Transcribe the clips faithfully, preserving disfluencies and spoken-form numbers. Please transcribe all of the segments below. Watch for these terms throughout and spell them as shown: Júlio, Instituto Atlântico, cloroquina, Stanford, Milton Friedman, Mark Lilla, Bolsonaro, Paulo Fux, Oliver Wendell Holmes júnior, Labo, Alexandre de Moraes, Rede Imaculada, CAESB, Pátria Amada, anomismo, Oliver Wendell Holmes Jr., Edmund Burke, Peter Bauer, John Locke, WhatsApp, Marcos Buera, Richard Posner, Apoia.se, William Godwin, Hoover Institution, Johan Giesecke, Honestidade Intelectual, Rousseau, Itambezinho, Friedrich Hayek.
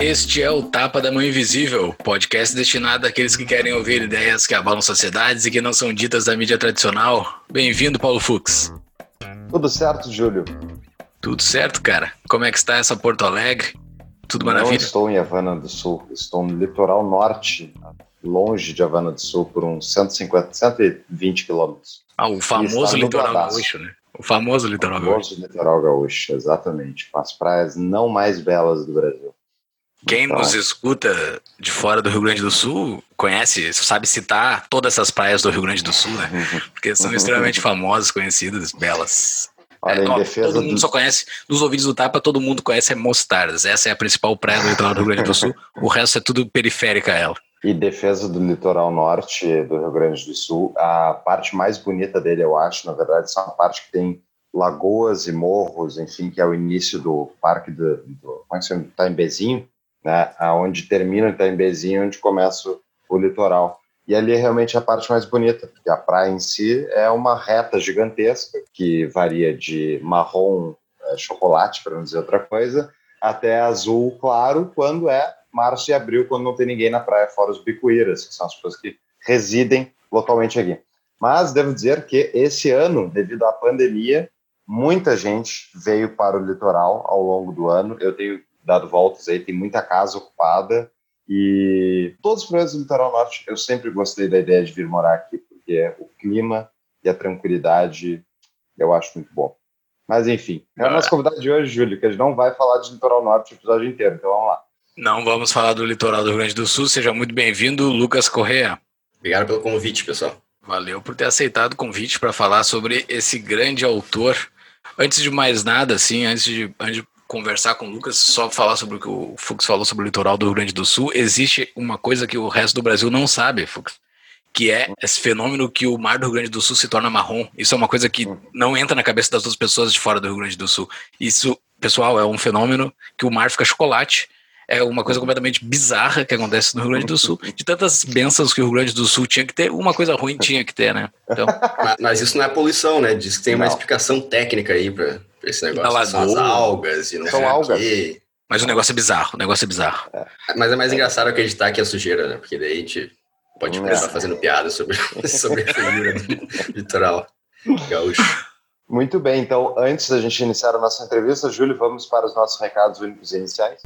Este é o Tapa da Mão Invisível, podcast destinado àqueles que querem ouvir ideias que abalam sociedades e que não são ditas da mídia tradicional. Bem-vindo, Paulo Fux. Tudo certo, Júlio? Tudo certo, cara. Como é que está essa Porto Alegre? Tudo maravilha? Não estou em Havana do Sul, estou no litoral norte, longe de Havana do Sul, por uns cento e cinquenta, cento e vinte quilômetros. Ah, o famoso litoral gaúcho, né? O famoso litoral gaúcho. O famoso litoral gaúcho, exatamente. As praias não mais belas do Brasil. Quem nos escuta de fora do Rio Grande do Sul conhece, sabe citar todas essas praias do Rio Grande do Sul, né? Porque são extremamente famosas, conhecidas, belas. Olha, é, ó, todo mundo do... só conhece, nos ouvintes do Tapa, todo mundo conhece é Mostardas. Essa é a principal praia do litoral do Rio Grande do Sul, o resto é tudo periférica a ela. E defesa do litoral norte do Rio Grande do Sul, a parte mais bonita dele, eu acho, na verdade, é uma parte que tem lagoas e morros, enfim, que é o início do parque do... do como é que você está em Bezinho? Né, onde termina o Itambezinho, onde começa o litoral. E ali é realmente a parte mais bonita, porque a praia em si é uma reta gigantesca, que varia de marrom, é, chocolate, para não dizer outra coisa, até azul claro, quando é março e abril, quando não tem ninguém na praia, fora os bicuíras, que são as pessoas que residem localmente aqui. Mas devo dizer que esse ano, devido à pandemia, muita gente veio para o litoral ao longo do ano. Eu tenho dado voltas aí, tem muita casa ocupada e todos os problemas do litoral norte, eu sempre gostei da ideia de vir morar aqui, porque o clima e a tranquilidade eu acho muito bom. Mas enfim, é o nosso convidado de hoje, Júlio, que a gente não vai falar de litoral norte o episódio inteiro, então vamos lá. Não vamos falar do litoral do Rio Grande do Sul, seja muito bem-vindo, Lucas Corrêa. Obrigado pelo convite, pessoal. Valeu por ter aceitado o convite para falar sobre esse grande autor. Antes de mais nada, assim, antes de... Antes de conversar com o Lucas, só falar sobre o que o Fux falou sobre o litoral do Rio Grande do Sul, existe uma coisa que o resto do Brasil não sabe, Fux, que é esse fenômeno que o mar do Rio Grande do Sul se torna marrom. Isso é uma coisa que não entra na cabeça das outras pessoas de fora do Rio Grande do Sul. Isso, pessoal, é um fenômeno que o mar fica chocolate, é uma coisa completamente bizarra que acontece no Rio Grande do Sul. De tantas bênçãos que o Rio Grande do Sul tinha que ter, uma coisa ruim tinha que ter, né? Então, mas isso não é poluição, né? Diz que tem uma não. explicação técnica aí pra... Esse negócio são as algas e não são algas. Que... Mas o negócio é bizarro, o negócio é bizarro. É. Mas é mais engraçado acreditar que é sujeira, né? Porque daí a gente pode começar é. fazendo piada sobre, sobre a figura do litoral gaúcho. Muito bem, então antes da gente iniciar a nossa entrevista, Júlio, vamos para os nossos recados únicos iniciais.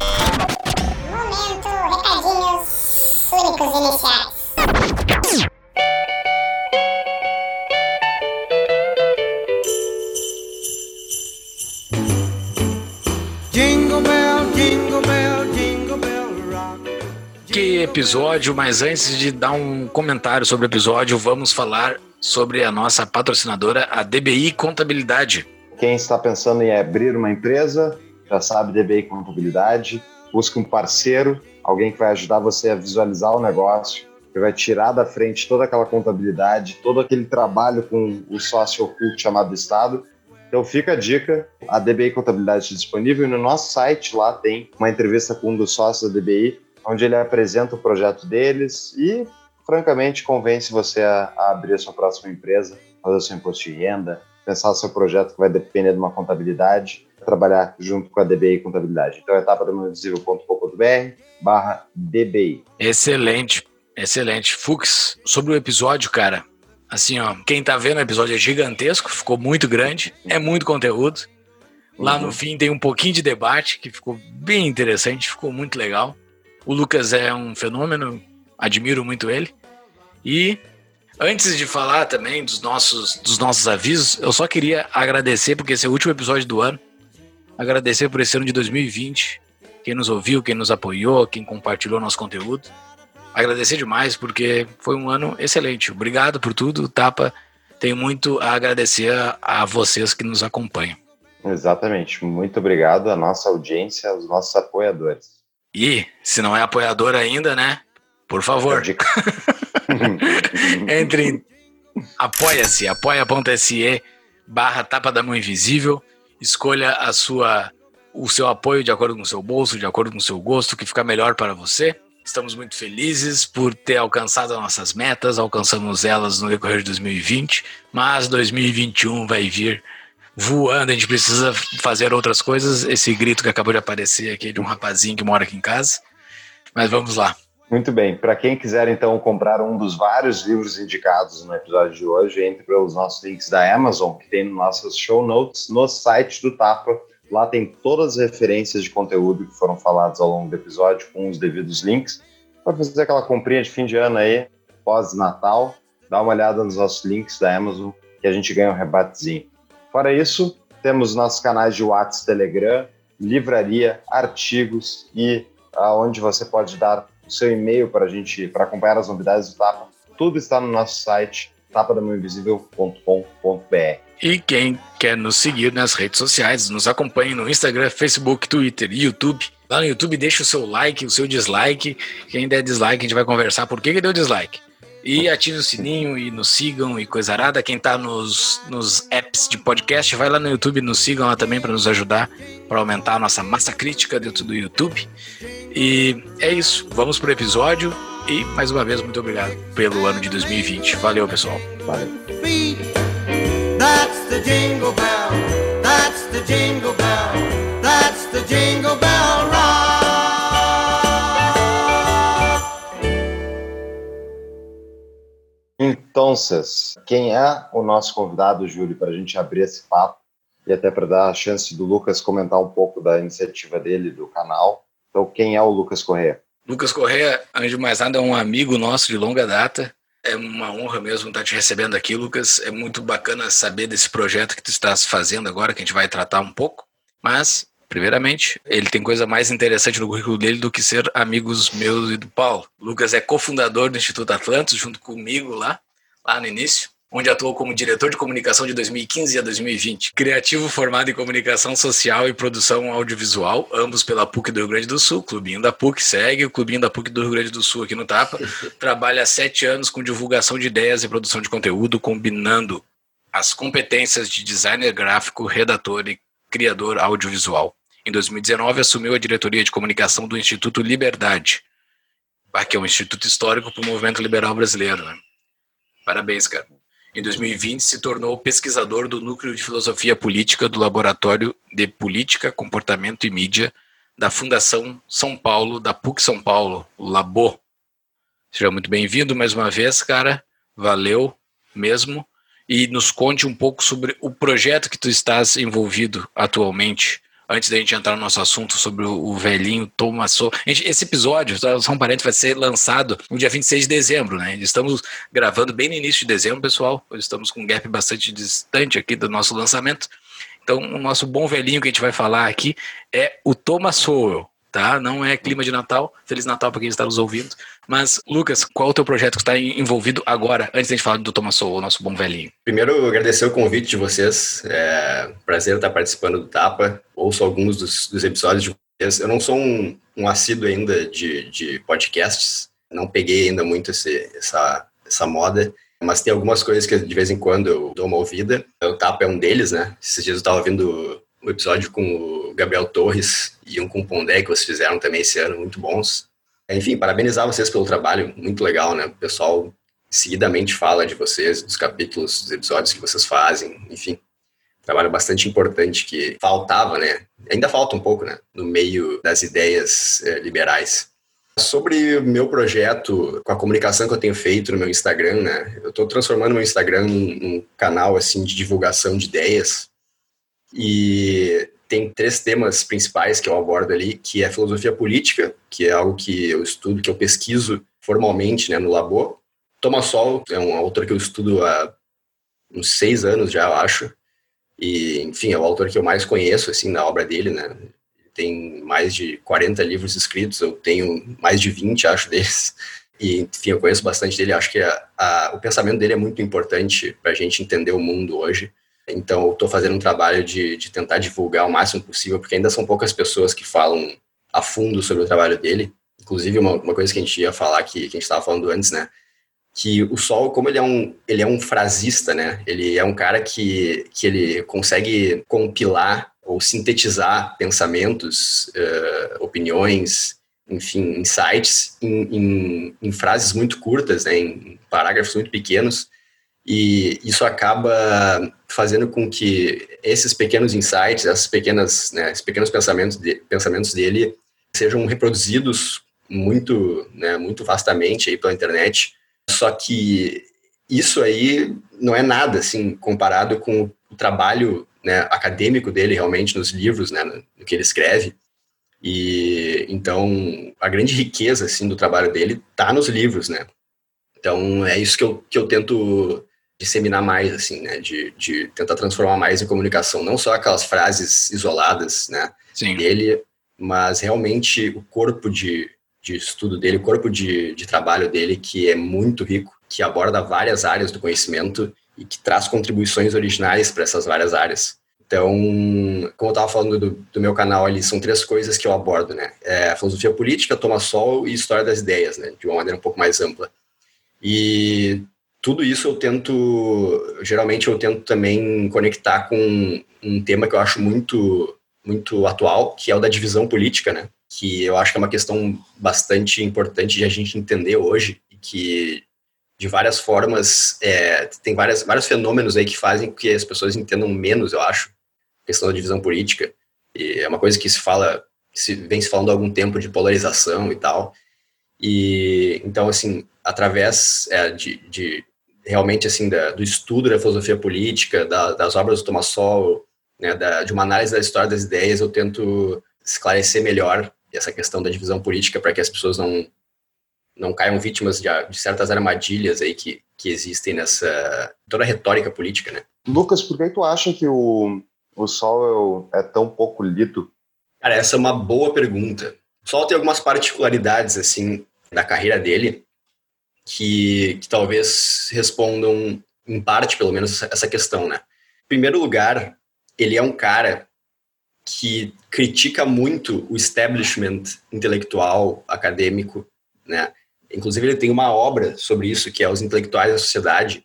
Momento, recadinhos únicos iniciais. Que episódio, mas antes de dar um comentário sobre o episódio, vamos falar sobre a nossa patrocinadora, a D B I Contabilidade. Quem está pensando em abrir uma empresa, já sabe, D B I Contabilidade, busque um parceiro, alguém que vai ajudar você a visualizar o negócio, que vai tirar da frente toda aquela contabilidade, todo aquele trabalho com o sócio oculto chamado Estado. Então fica a dica, a D B I Contabilidade está disponível, no nosso site lá tem uma entrevista com um dos sócios da D B I, onde ele apresenta o projeto deles e, francamente, convence você a, a abrir a sua próxima empresa, fazer o seu imposto de renda, pensar o seu projeto que vai depender de uma contabilidade, trabalhar junto com a D B I Contabilidade. Então é etapa do mão invisível ponto com ponto b r barra D B I. Excelente, excelente. Fux, sobre o episódio, cara... Assim, ó, quem tá vendo o episódio é gigantesco, ficou muito grande, é muito conteúdo. Lá uhum. no fim tem um pouquinho de debate, que ficou bem interessante, ficou muito legal. O Lucas é um fenômeno, admiro muito ele. E antes de falar também dos nossos, dos nossos avisos, eu só queria agradecer, porque esse é o último episódio do ano, agradecer por esse ano de dois mil e vinte, quem nos ouviu, quem nos apoiou, quem compartilhou nosso conteúdo. Agradecer demais, porque foi um ano excelente. Obrigado por tudo, Tapa. Tenho muito a agradecer a, a vocês que nos acompanham. Exatamente. Muito obrigado à nossa audiência, aos nossos apoiadores. E, se não é apoiador ainda, né? Por favor. Entre em apoia-se, apoia.se barra tapa da mão invisível. Escolha a sua, o seu apoio de acordo com o seu bolso, de acordo com o seu gosto, que fica melhor para você. Estamos muito felizes por ter alcançado as nossas metas, alcançamos elas no decorrer de dois mil e vinte, mas dois mil e vinte e um vai vir voando, a gente precisa fazer outras coisas. Esse grito que acabou de aparecer aqui de um rapazinho que mora aqui em casa, mas vamos lá. Muito bem, para quem quiser então comprar um dos vários livros indicados no episódio de hoje, entre pelos nossos links da Amazon, que tem nas nossas show notes, no site do Tapa. Lá tem todas as referências de conteúdo que foram faladas ao longo do episódio, com os devidos links. Para fazer aquela comprinha de fim de ano aí, pós-Natal, dá uma olhada nos nossos links da Amazon, que a gente ganha um rebatezinho. Fora isso, temos nossos canais de WhatsApp, Telegram, livraria, artigos e onde você pode dar o seu e-mail para a gente, para acompanhar as novidades do Tapa. Tudo está no nosso site, tapa da mão invisível ponto com ponto b r. E quem quer nos seguir nas redes sociais, nos acompanhe no Instagram, Facebook, Twitter e YouTube. Lá no YouTube deixa o seu like, o seu dislike. Quem der dislike, a gente vai conversar por que que deu dislike. E ative o sininho e nos sigam e coisa arada. Quem tá nos, nos apps de podcast, vai lá no YouTube e nos sigam lá também para nos ajudar, para aumentar a nossa massa crítica dentro do YouTube. E é isso, vamos pro episódio. E mais uma vez, muito obrigado pelo ano de dois mil e vinte. Valeu, pessoal. Valeu. That's the jingle bell, that's the jingle bell, that's the jingle bell rock. Então, quem é o nosso convidado, Júlio, para a gente abrir esse papo e até para dar a chance do Lucas comentar um pouco da iniciativa dele, do canal? Então, quem é o Lucas Corrêa? Lucas Corrêa, antes de mais nada, é um amigo nosso de longa data. É uma honra mesmo estar te recebendo aqui, Lucas. É muito bacana saber desse projeto que tu estás fazendo agora, que a gente vai tratar um pouco. Mas, primeiramente, ele tem coisa mais interessante no currículo dele do que ser amigos meus e do Paulo. O Lucas é cofundador do Instituto Atlântico, junto comigo lá, lá no início, onde atuou como diretor de comunicação de dois mil e quinze a dois mil e vinte. Criativo formado em comunicação social e produção audiovisual, ambos pela P U C do Rio Grande do Sul. Clubinho da P U C, segue o Clubinho da P U C do Rio Grande do Sul aqui no Tapa. Trabalha há sete anos com divulgação de ideias e produção de conteúdo, combinando as competências de designer gráfico, redator e criador audiovisual. Em dois mil e dezenove, assumiu a diretoria de comunicação do Instituto Liberdade, que é um instituto histórico para o movimento liberal brasileiro, né? Parabéns, cara. Em dois mil e vinte, se tornou pesquisador do Núcleo de Filosofia Política do Laboratório de Política, Comportamento e Mídia da Fundação São Paulo, da P U C São Paulo, o Labo. Seja muito bem-vindo mais uma vez, cara. Valeu mesmo. E nos conte um pouco sobre o projeto que tu estás envolvido atualmente, antes da gente entrar no nosso assunto sobre o velhinho Thomas Sowell. Esse episódio, só um parênteses, vai ser lançado no dia vinte e seis de dezembro, né? Estamos gravando bem no início de dezembro, pessoal. Estamos com um gap bastante distante aqui do nosso lançamento. Então, o nosso bom velhinho que a gente vai falar aqui é o Thomas Sowell, tá? Não é clima de Natal. Feliz Natal para quem está nos ouvindo. Mas, Lucas, qual é o teu projeto que está envolvido agora, antes da gente falar do Thomas Sowell, nosso bom velhinho? Primeiro, eu agradecer o convite de vocês. É prazer estar participando do Tapa. Ouço alguns dos, dos episódios de vocês. Eu não sou um, um assíduo ainda de, de podcasts. Não peguei ainda muito esse, essa, essa moda. Mas tem algumas coisas que, de vez em quando, eu dou uma ouvida. O Tapa é um deles, né? Esses dias eu estava ouvindo um episódio com o Gabriel Torres e um com o Pondé, que vocês fizeram também esse ano, muito bons. Enfim, parabenizar vocês pelo trabalho, muito legal, né? O pessoal seguidamente fala de vocês, dos capítulos, dos episódios que vocês fazem, enfim. Trabalho bastante importante que faltava, né? Ainda falta um pouco, né? No meio das ideias eh, liberais. Sobre o meu projeto, com a comunicação que eu tenho feito no meu Instagram, né? Eu estou transformando meu Instagram num canal, assim, de divulgação de ideias. E tem três temas principais que eu abordo ali, que é filosofia política, que é algo que eu estudo, que eu pesquiso formalmente, né, no Labo. Thomas Sowell é um autor que eu estudo há uns seis anos já, eu acho. E, enfim, é o autor que eu mais conheço, assim, na obra dele, né. Tem mais de quarenta livros escritos, eu tenho mais de vinte, acho, deles. E, enfim, eu conheço bastante dele. Acho que a, a, o pensamento dele é muito importante para a gente entender o mundo hoje. Então, eu estou fazendo um trabalho de, de tentar divulgar o máximo possível, porque ainda são poucas pessoas que falam a fundo sobre o trabalho dele. Inclusive, uma, uma coisa que a gente ia falar, que, que a gente estava falando antes, né? Que o Sowell, como ele é um, ele é um frasista, né? Ele é um cara que, que ele consegue compilar ou sintetizar pensamentos, uh, opiniões, enfim, insights em, em, em frases muito curtas, né? Em parágrafos muito pequenos. E isso acaba fazendo com que esses pequenos insights, essas pequenas, né, esses pequenos pensamentos, de, pensamentos dele sejam reproduzidos muito, né, muito vastamente aí pela internet. Só que isso aí não é nada, assim, comparado com o trabalho, né, acadêmico dele realmente nos livros, né, no que ele escreve. E então a grande riqueza, assim, do trabalho dele está nos livros, né? Então é isso que eu, que eu tento disseminar mais, assim, né, de, de tentar transformar mais em comunicação, não só aquelas frases isoladas, né, Sim. dele, mas realmente o corpo de, de estudo dele, o corpo de, de trabalho dele, que é muito rico, que aborda várias áreas do conhecimento e que traz contribuições originais para essas várias áreas. Então, como eu estava falando do, do meu canal ali, são três coisas que eu abordo, né, é filosofia política, Thomas Sowell e história das ideias, né, de uma maneira um pouco mais ampla. E tudo isso eu tento, geralmente eu tento também conectar com um tema que eu acho muito, muito atual, que é o da divisão política, né? Que eu acho que é uma questão bastante importante de a gente entender hoje, que de várias formas, é, tem várias, vários fenômenos aí que fazem com que as pessoas entendam menos, eu acho, a questão da divisão política. E é uma coisa que se fala, se vem se falando há algum tempo, de polarização e tal. E então, assim, através é, de, de realmente, assim, da, do estudo da filosofia política, da, das obras do Thomas Sowell, né, da, de uma análise da história das ideias, eu tento esclarecer melhor essa questão da divisão política para que as pessoas não, não caiam vítimas de, de certas armadilhas aí que, que existem nessa toda a retórica política, né? Lucas, por que tu acha que o, o Sowell é tão pouco lido? Cara, essa é uma boa pergunta. O Sowell tem algumas particularidades, assim, da carreira dele, Que, que talvez respondam, em parte, pelo menos, essa questão, né? Em primeiro lugar, ele é um cara que critica muito o establishment intelectual, acadêmico, né? Inclusive, ele tem uma obra sobre isso, que é Os Intelectuais da Sociedade,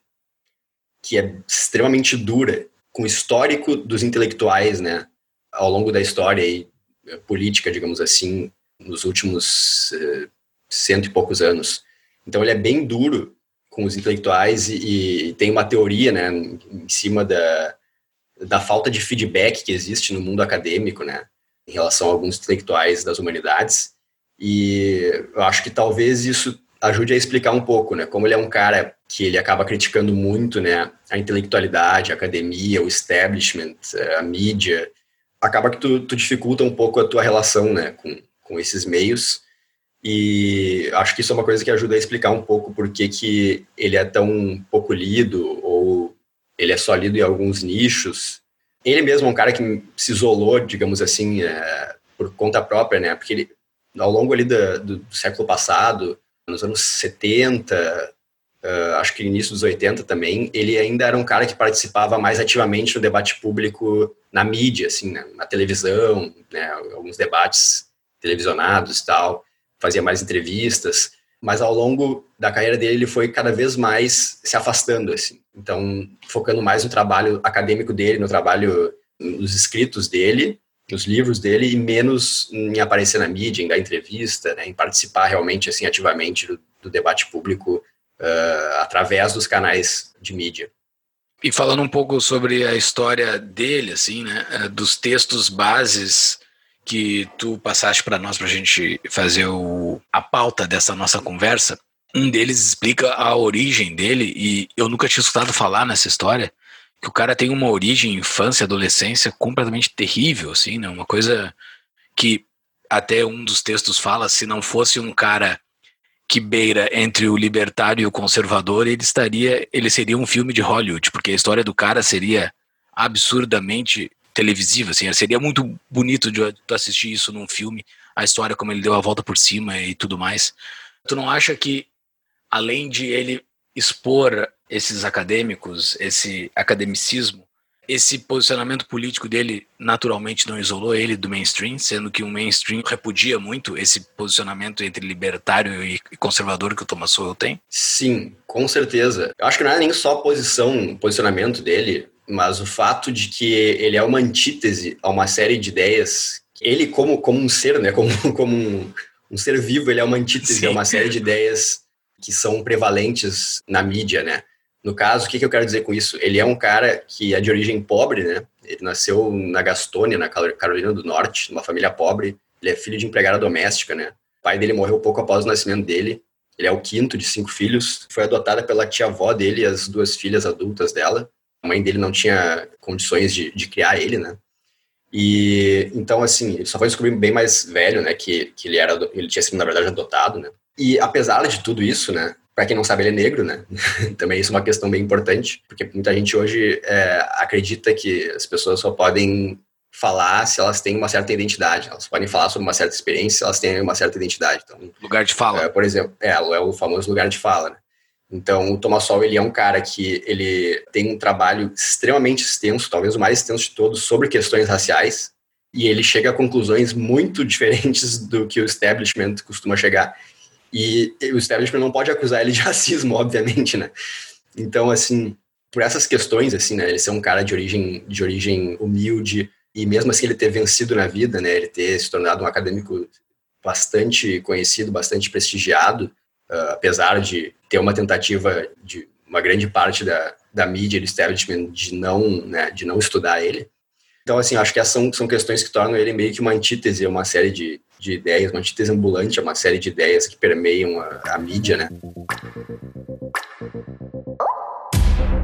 que é extremamente dura, com o histórico dos intelectuais, né? Ao longo da história e política, digamos assim, nos últimos eh, cento e poucos anos. Então, ele é bem duro com os intelectuais e, e tem uma teoria, né, em cima da, da falta de feedback que existe no mundo acadêmico, né, em relação a alguns intelectuais das humanidades. E eu acho que talvez isso ajude a explicar um pouco, né, como ele é um cara que ele acaba criticando muito, né, a intelectualidade, a academia, o establishment, a mídia. Acaba que tu, tu dificulta um pouco a tua relação, né, com, com esses meios. E acho que isso é uma coisa que ajuda a explicar um pouco por que que ele é tão pouco lido, ou ele é só lido em alguns nichos. Ele mesmo é um cara que se isolou, digamos assim, é, por conta própria, né? Porque ele, ao longo ali do, do, do século passado, nos anos setenta, uh, acho que início dos oitenta também, ele ainda era um cara que participava mais ativamente no debate público na mídia, assim, né? Na televisão, né? Alguns debates televisionados e tal. Fazia mais entrevistas, mas ao longo da carreira dele ele foi cada vez mais se afastando, assim. Então, focando mais no trabalho acadêmico dele, no trabalho, nos escritos dele, nos livros dele, e menos em aparecer na mídia, em dar entrevista, né, em participar realmente, assim, ativamente do, do debate público uh, através dos canais de mídia. E falando um pouco sobre a história dele, assim, né, dos textos bases que tu passaste para nós, para a gente fazer o, a pauta dessa nossa conversa. Um deles explica a origem dele, e eu nunca tinha escutado falar nessa história, que o cara tem uma origem, infância, adolescência, completamente terrível, assim, né? Uma coisa que até um dos textos fala, se não fosse um cara que beira entre o libertário e o conservador, ele, estaria, ele seria um filme de Hollywood, porque a história do cara seria absurdamente televisiva, assim, seria muito bonito de tu assistir isso num filme, a história como ele deu a volta por cima e tudo mais. Tu não acha que, além de ele expor esses acadêmicos, esse academicismo, Esse posicionamento político dele naturalmente não isolou ele do mainstream, sendo que o mainstream repudia muito esse posicionamento entre libertário e conservador que o Thomas Sowell tem? Sim, com certeza. Eu acho que não é nem só a posição, o posicionamento dele, mas o fato de que ele é uma antítese a uma série de ideias. Ele como, como um ser, né? como, como um, um ser vivo, ele é uma antítese, Sim. a uma série de ideias que são prevalentes na mídia, né? No caso, o que, que eu quero dizer com isso? Ele é um cara que é de origem pobre, né? Ele nasceu na Gastônia, na Carolina do Norte, numa família pobre. Ele é filho de empregada doméstica, né? O pai dele morreu pouco após o nascimento dele. Ele é o quinto de cinco filhos. Foi adotada pela tia-avó dele e as duas filhas adultas dela. A mãe dele não tinha condições de, de criar ele, né? E, então, assim, ele só foi descobrir bem mais velho, né? Que, que ele, era, ele tinha sido, na verdade, adotado, né? E, apesar de tudo isso, né? Para quem não sabe, ele é negro, né? Também isso é uma questão bem importante, porque muita gente hoje é, acredita que as pessoas só podem falar se elas têm uma certa identidade. Elas podem falar sobre uma certa experiência se elas têm uma certa identidade. Então, lugar de fala. É, por exemplo, é, é o famoso lugar de fala, né? Então, o Thomas Sowell, ele é um cara que ele tem um trabalho extremamente extenso, talvez o mais extenso de todos, sobre questões raciais, e ele chega a conclusões muito diferentes do que o establishment costuma chegar. E o establishment não pode acusar ele de racismo, obviamente, né? Então, assim, por essas questões, assim, né? Ele ser um cara de origem, de origem humilde, e mesmo assim ele ter vencido na vida, né? Ele ter se tornado um acadêmico bastante conhecido, bastante prestigiado, uh, apesar de ter uma tentativa de uma grande parte da, da mídia, do establishment, de não, né? de não estudar ele. Então, assim, acho que essas são, são questões que tornam ele meio que uma antítese, uma série de, de ideias, uma antítese ambulante, uma série de ideias que permeiam a, a mídia, né?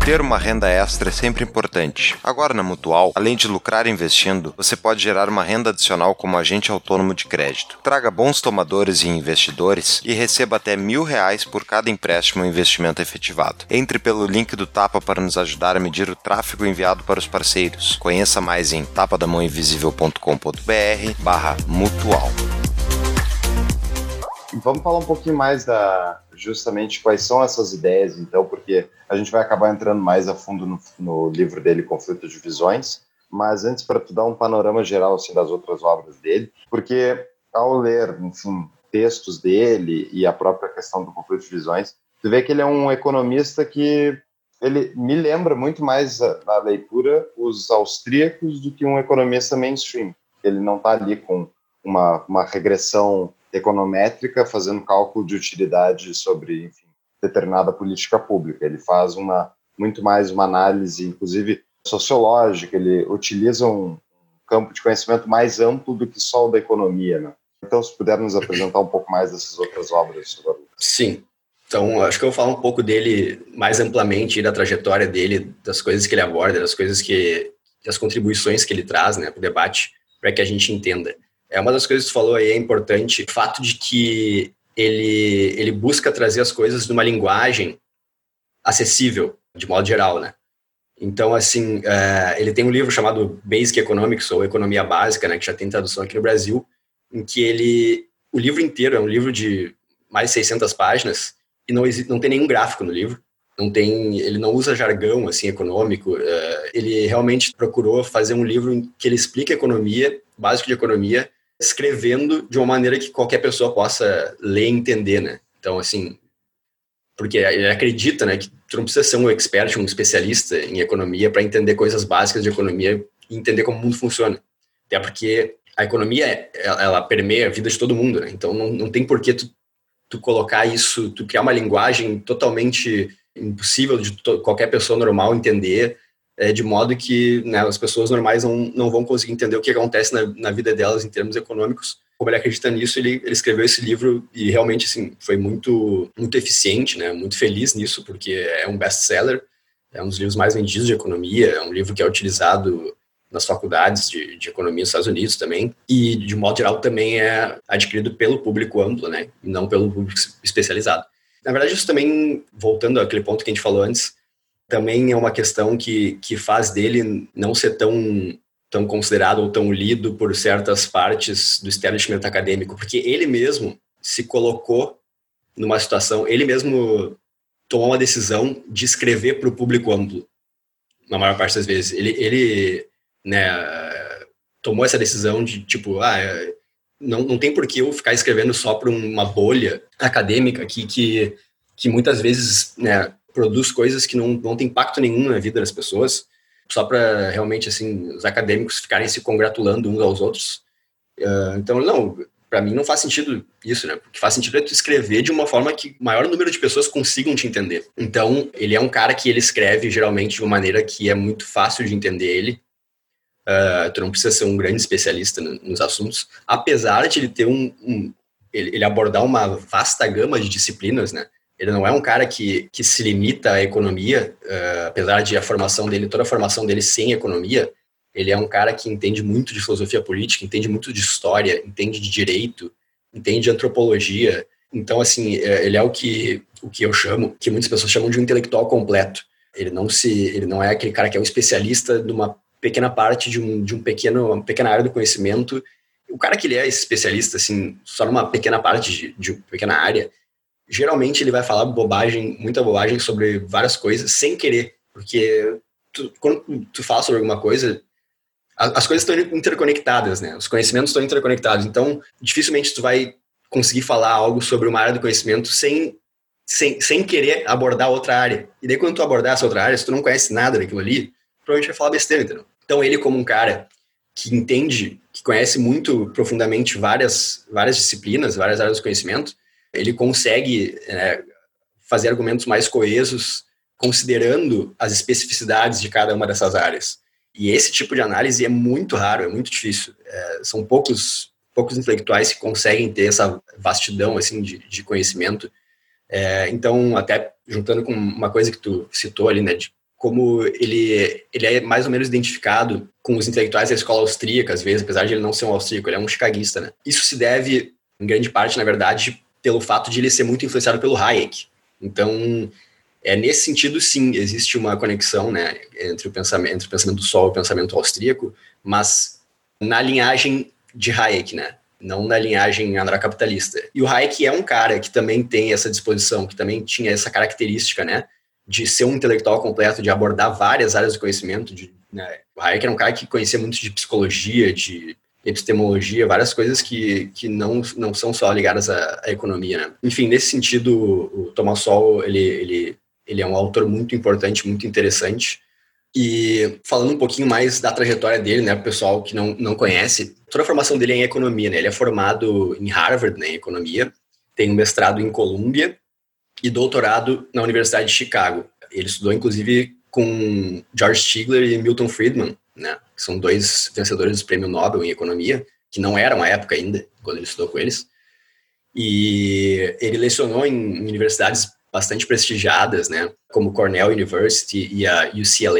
Ter uma renda extra é sempre importante. Agora, na Mutual, além de lucrar investindo, você pode gerar uma renda adicional como agente autônomo de crédito. Traga bons tomadores e investidores e receba até mil reais por cada empréstimo ou investimento efetivado. Entre pelo link do Tapa para nos ajudar a medir o tráfego enviado para os parceiros. Conheça mais em tapadamãoinvisível.com.br barra Mutual. Vamos falar um pouquinho mais da justamente quais são essas ideias, então, porque a gente vai acabar entrando mais a fundo no, no livro dele, Conflito de Visões, mas antes para tu dar um panorama geral assim, das outras obras dele, porque ao ler, enfim, textos dele e a própria questão do Conflito de Visões, tu vê que ele é um economista que ele me lembra muito mais na leitura os austríacos do que um economista mainstream. Ele não está ali com uma, uma regressão econométrica, fazendo cálculo de utilidade sobre, enfim, determinada política pública. Ele faz uma, muito mais uma análise, inclusive, sociológica. Ele utiliza um campo de conhecimento mais amplo do que só o da economia, né? Então, se puder nos apresentar um pouco mais dessas outras obras. Sim. Então, acho que eu vou falar um pouco dele mais amplamente, da trajetória dele, das coisas que ele aborda, das coisas que... das contribuições que ele traz, né, para o debate, para que a gente entenda. É uma das coisas que tu falou aí, é importante, o fato de que ele, ele busca trazer as coisas numa linguagem acessível, de modo geral, né? Então, assim, uh, ele tem um livro chamado Basic Economics, ou Economia Básica, né, que já tem tradução aqui no Brasil, em que ele, o livro inteiro é um livro de mais de seiscentas páginas, e não, existe, não tem nenhum gráfico no livro, não tem, ele não usa jargão, assim, econômico, uh, ele realmente procurou fazer um livro em que ele explica economia, básico de economia, escrevendo de uma maneira que qualquer pessoa possa ler e entender, né? Então, assim, porque ele acredita, né, que tu não precisa ser um expert, um especialista em economia para entender coisas básicas de economia e entender como o mundo funciona. Até porque a economia, ela permeia a vida de todo mundo, né? Então, não, não tem por que tu, tu colocar isso, tu criar uma linguagem totalmente impossível de to- qualquer pessoa normal entender, é, de modo que, né, as pessoas normais não, não vão conseguir entender o que acontece na, na vida delas em termos econômicos. Como ele acredita nisso, ele, ele escreveu esse livro e realmente, assim, foi muito, muito eficiente, né, muito feliz nisso, porque é um best-seller, é um dos livros mais vendidos de economia, é um livro que é utilizado nas faculdades de, de economia dos Estados Unidos também, e, de modo geral, também é adquirido pelo público amplo, né, e não pelo público especializado. Na verdade, isso também, voltando àquele ponto que a gente falou antes, também é uma questão que, que faz dele não ser tão, tão considerado ou tão lido por certas partes do establishment acadêmico, porque ele mesmo se colocou numa situação, ele mesmo tomou uma decisão de escrever para o público amplo, na maior parte das vezes, ele, ele né, tomou essa decisão de, tipo, ah, não, não tem por que eu ficar escrevendo só para uma bolha acadêmica que, que, que muitas vezes, né, produz coisas que não, não tem impacto nenhum na vida das pessoas, só para realmente, assim, os acadêmicos ficarem se congratulando uns aos outros. Uh, então, não, para mim não faz sentido isso, né? O que faz sentido é tu escrever de uma forma que o maior número de pessoas consigam te entender. Então, ele é um cara que ele escreve, geralmente, de uma maneira que é muito fácil de entender ele. Uh, tu não precisa ser um grande especialista no, nos assuntos, apesar de ele ter um... um ele, ele abordar uma vasta gama de disciplinas, né? Ele não é um cara que, que se limita à economia, uh, apesar de a formação dele, toda a formação dele sem economia, ele é um cara que entende muito de filosofia política, entende muito de história, entende de direito, entende de antropologia. Então, assim, ele é o que, o que eu chamo, que muitas pessoas chamam de um intelectual completo. Ele não, se, ele não é aquele cara que é um especialista de uma pequena parte, de, um, de um pequeno, uma pequena área do conhecimento. O cara que ele é especialista, assim, só numa pequena parte de, de uma pequena área, geralmente ele vai falar bobagem, muita bobagem sobre várias coisas sem querer, porque tu, quando tu fala sobre alguma coisa, as, as coisas estão interconectadas, né? Os conhecimentos estão interconectados, então dificilmente tu vai conseguir falar algo sobre uma área do conhecimento sem, sem, sem querer abordar outra área. E daí quando tu abordar essa outra área, se tu não conhece nada daquilo ali, provavelmente vai falar besteira, entendeu? Então ele, como um cara que entende, que conhece muito profundamente várias, várias disciplinas, várias áreas do conhecimento, ele consegue, né, fazer argumentos mais coesos, considerando as especificidades de cada uma dessas áreas. E esse tipo de análise é muito raro, é muito difícil. É, são poucos, poucos intelectuais que conseguem ter essa vastidão, assim, de, de conhecimento. É, então, até juntando com uma coisa que tu citou ali, né, de como ele, ele é mais ou menos identificado com os intelectuais da escola austríaca, às vezes, apesar de ele não ser um austríaco, ele é um chicaguista, né? Isso se deve, em grande parte, na verdade, pelo fato de ele ser muito influenciado pelo Hayek. Então, é nesse sentido, sim, existe uma conexão, né, entre o pensamento, entre o pensamento do Sowell e o pensamento austríaco, mas na linhagem de Hayek, né, não na linhagem anarcapitalista. E o Hayek é um cara que também tem essa disposição, que também tinha essa característica, né, de ser um intelectual completo, de abordar várias áreas do conhecimento. De, né, o Hayek era um cara que conhecia muito de psicologia, de epistemologia, várias coisas que, que não, não são só ligadas à, à economia, né? Enfim, nesse sentido, o Thomas Sowell, ele, ele, ele é um autor muito importante, muito interessante. E falando um pouquinho mais da trajetória dele, né, para o pessoal que não, não conhece, toda a formação dele é em economia, né? Ele é formado em Harvard, né, em economia, tem um mestrado em Colômbia e doutorado na Universidade de Chicago. Ele estudou, inclusive, com George Stigler e Milton Friedman, né, que são dois vencedores do Prêmio Nobel em Economia, que não eram à época ainda, quando ele estudou com eles. E ele lecionou em, em universidades bastante prestigiadas, né, como Cornell University e a U C L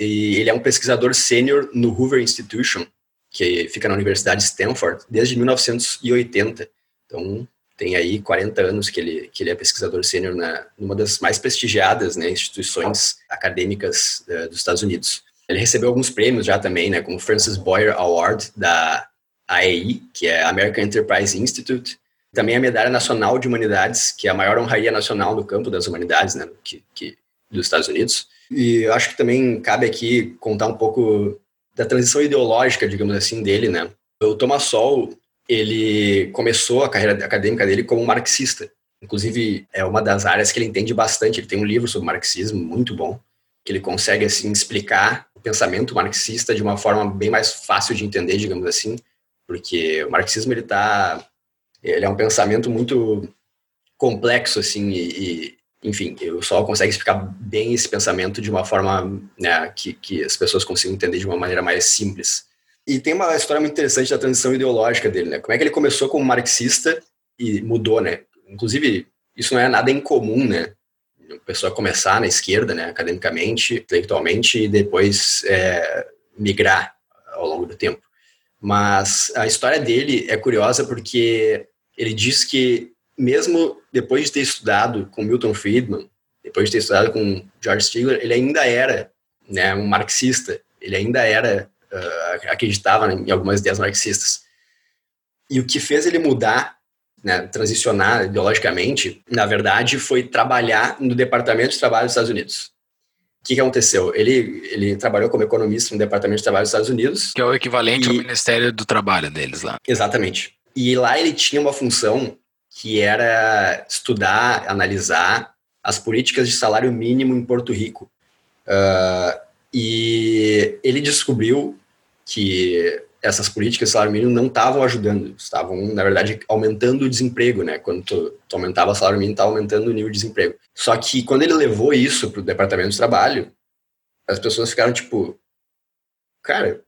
A. E ele é um pesquisador sênior no Hoover Institution, que fica na Universidade de Stanford, desde mil novecentos e oitenta. Então, tem aí quarenta anos que ele, que ele é pesquisador sênior na numa das mais prestigiadas, né, instituições acadêmicas uh, dos Estados Unidos. Ele recebeu alguns prêmios já também, né, como o Francis Boyer Award da A E I, que é American Enterprise Institute. Também a Medalha Nacional de Humanidades, que é a maior honraria nacional do campo das humanidades, né, que, que, dos Estados Unidos. E eu acho que também cabe aqui contar um pouco da transição ideológica, digamos assim, dele, né. O Thomas Sowell, ele começou a carreira acadêmica dele como marxista. Inclusive, é uma das áreas que ele entende bastante. Ele tem um livro sobre marxismo muito bom, que ele consegue, assim, explicar o pensamento marxista de uma forma bem mais fácil de entender, digamos assim, porque o marxismo, ele tá, ele é um pensamento muito complexo, assim, e, e enfim, o Sowell consegue explicar bem esse pensamento de uma forma, né, que, que as pessoas consigam entender de uma maneira mais simples. E tem uma história muito interessante da transição ideológica dele, né, como é que ele começou como marxista e mudou, né, inclusive, isso não é nada incomum, né, a pessoa começar na esquerda, né, academicamente, intelectualmente, e depois é, migrar ao longo do tempo. Mas a história dele é curiosa porque ele diz que, mesmo depois de ter estudado com Milton Friedman, depois de ter estudado com George Stigler, ele ainda era, né, um marxista, ele ainda era, uh, acreditava em algumas ideias marxistas. E o que fez ele mudar, né, transicionar ideologicamente, na verdade, foi trabalhar no Departamento de Trabalho dos Estados Unidos. O que, que aconteceu? Ele, ele trabalhou como economista no Departamento de Trabalho dos Estados Unidos. Que é o equivalente e... ao Ministério do Trabalho deles lá. Exatamente. E lá ele tinha uma função que era estudar, analisar as políticas de salário mínimo em Porto Rico. Uh, e ele descobriu que essas políticas de salário mínimo não estavam ajudando, estavam, na verdade, aumentando o desemprego, né? Quando tu, tu aumentava o salário mínimo, estava aumentando o nível de desemprego. Só que quando ele levou isso para o Departamento de Trabalho, as pessoas ficaram tipo, cara,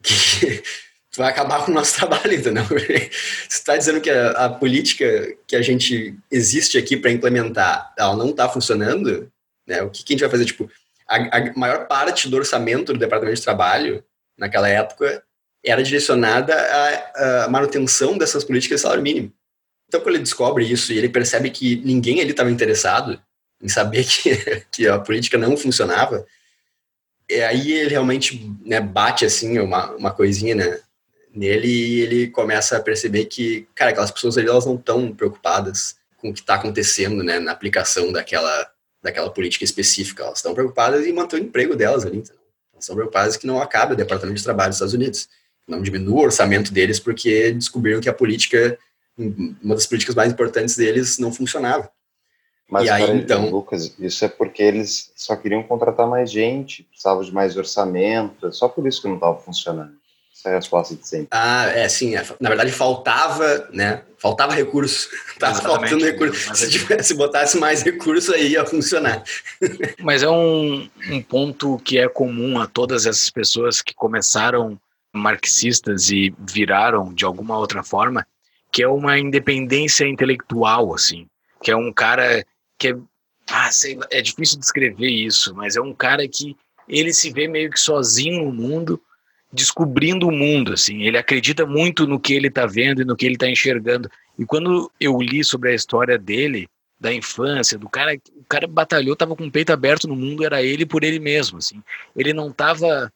que... tu vai acabar com o nosso trabalho, entendeu? Você está dizendo que a, a política que a gente existe aqui para implementar, ela não está funcionando, né? O que, que a gente vai fazer? Tipo, a, a maior parte do orçamento do Departamento de Trabalho, naquela época, era direcionada à, à manutenção dessas políticas de salário mínimo. Então, quando ele descobre isso e ele percebe que ninguém ali estava interessado em saber que, que a política não funcionava, é, aí ele realmente, né, bate assim uma, uma coisinha, né, nele, e ele começa a perceber que, cara, aquelas pessoas ali, elas não estão preocupadas com o que está acontecendo, né, na aplicação daquela, daquela política específica. Elas estão preocupadas em manter o emprego delas ali. Então, elas estão preocupadas que não acabe o Departamento de Trabalho dos Estados Unidos. Não diminua o orçamento deles, porque descobriram que a política, uma das políticas mais importantes deles, não funcionava. Mas, e aí, cara, então... Lucas, isso é porque eles só queriam contratar mais gente, precisavam de mais orçamento, é só por isso que não estava funcionando. Essa é a resposta de sempre. Ah, é, sim. É. Na verdade, faltava, né, faltava recurso. Estava faltando recurso. Se, tivesse, se botasse mais recurso, aí ia funcionar. Mas é um, um ponto que é comum a todas essas pessoas que começaram marxistas e viraram de alguma outra forma, que é uma independência intelectual, assim, que é um cara que é, ah, sei lá, é difícil descrever isso, mas é um cara que ele se vê meio que sozinho no mundo, descobrindo o mundo, assim, ele acredita muito no que ele está vendo e no que ele está enxergando. E quando eu li sobre a história dele, da infância, do cara, o cara batalhou, estava com o peito aberto no mundo, era ele por ele mesmo, assim, ele não estava,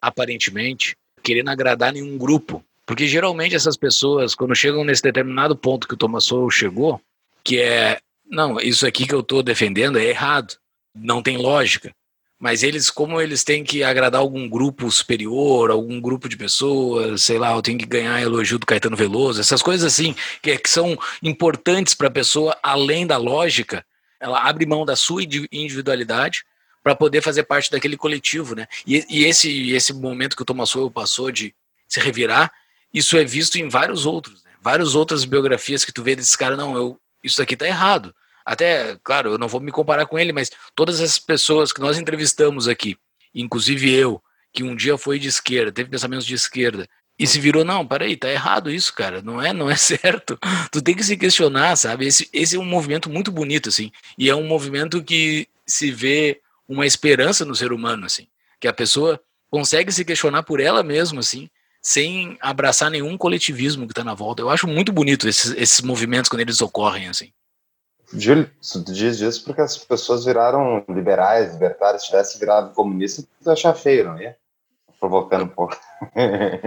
aparentemente, querendo agradar nenhum grupo, porque geralmente essas pessoas, quando chegam nesse determinado ponto que o Thomas Sowell chegou, que é, não, isso aqui que eu estou defendendo é errado, não tem lógica, mas eles, como eles têm que agradar algum grupo superior, algum grupo de pessoas, sei lá, eu tenho que ganhar elogio do Caetano Veloso, essas coisas assim, que, que são importantes para a pessoa, além da lógica, ela abre mão da sua individualidade para poder fazer parte daquele coletivo, né? E, e esse, esse momento que o Thomas Sowell passou de se revirar, isso é visto em vários outros, né? Várias outras biografias que tu vê desses caras, não, eu, isso daqui tá errado. Até, claro, eu não vou me comparar com ele, mas todas as pessoas que nós entrevistamos aqui, inclusive eu, que um dia foi de esquerda, teve pensamentos de esquerda, e se virou, não, peraí, tá errado isso, cara, não é, não é certo. Tu tem que se questionar, sabe? Esse, esse é um movimento muito bonito, assim, e é um movimento que se vê uma esperança no ser humano, assim, que a pessoa consegue se questionar por ela mesma, assim, sem abraçar nenhum coletivismo que está na volta. Eu acho muito bonito esses, esses movimentos quando eles ocorrem, assim. Júlio, tu diz isso porque as pessoas viraram liberais, libertários, se tivesse virado comunista, tu achar feio, não ia? Provocando um pouco.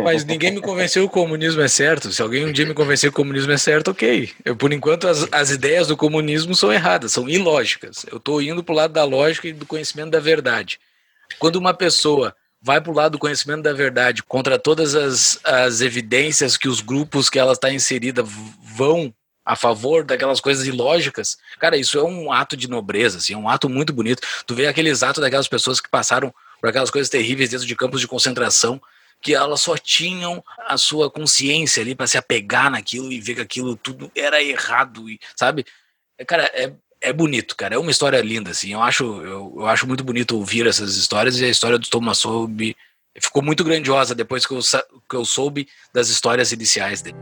Mas ninguém me convenceu que o comunismo é certo. Se alguém um dia me convencer que o comunismo é certo, ok. Eu, por enquanto, as, as ideias do comunismo são erradas, são ilógicas. Eu estou indo para o lado da lógica e do conhecimento da verdade. Quando uma pessoa vai para o lado do conhecimento da verdade contra todas as, as evidências que os grupos que ela está inserida vão a favor daquelas coisas ilógicas, cara, isso é um ato de nobreza, assim, é um ato muito bonito. Tu vê aqueles atos daquelas pessoas que passaram por aquelas coisas terríveis dentro de campos de concentração, que elas só tinham a sua consciência ali para se apegar naquilo e ver que aquilo tudo era errado, e, sabe? Cara, é, é bonito, cara, é uma história linda, assim, eu acho, eu, eu acho muito bonito ouvir essas histórias, e a história do Thomas Sowell ficou muito grandiosa depois que eu, que eu soube das histórias iniciais dele.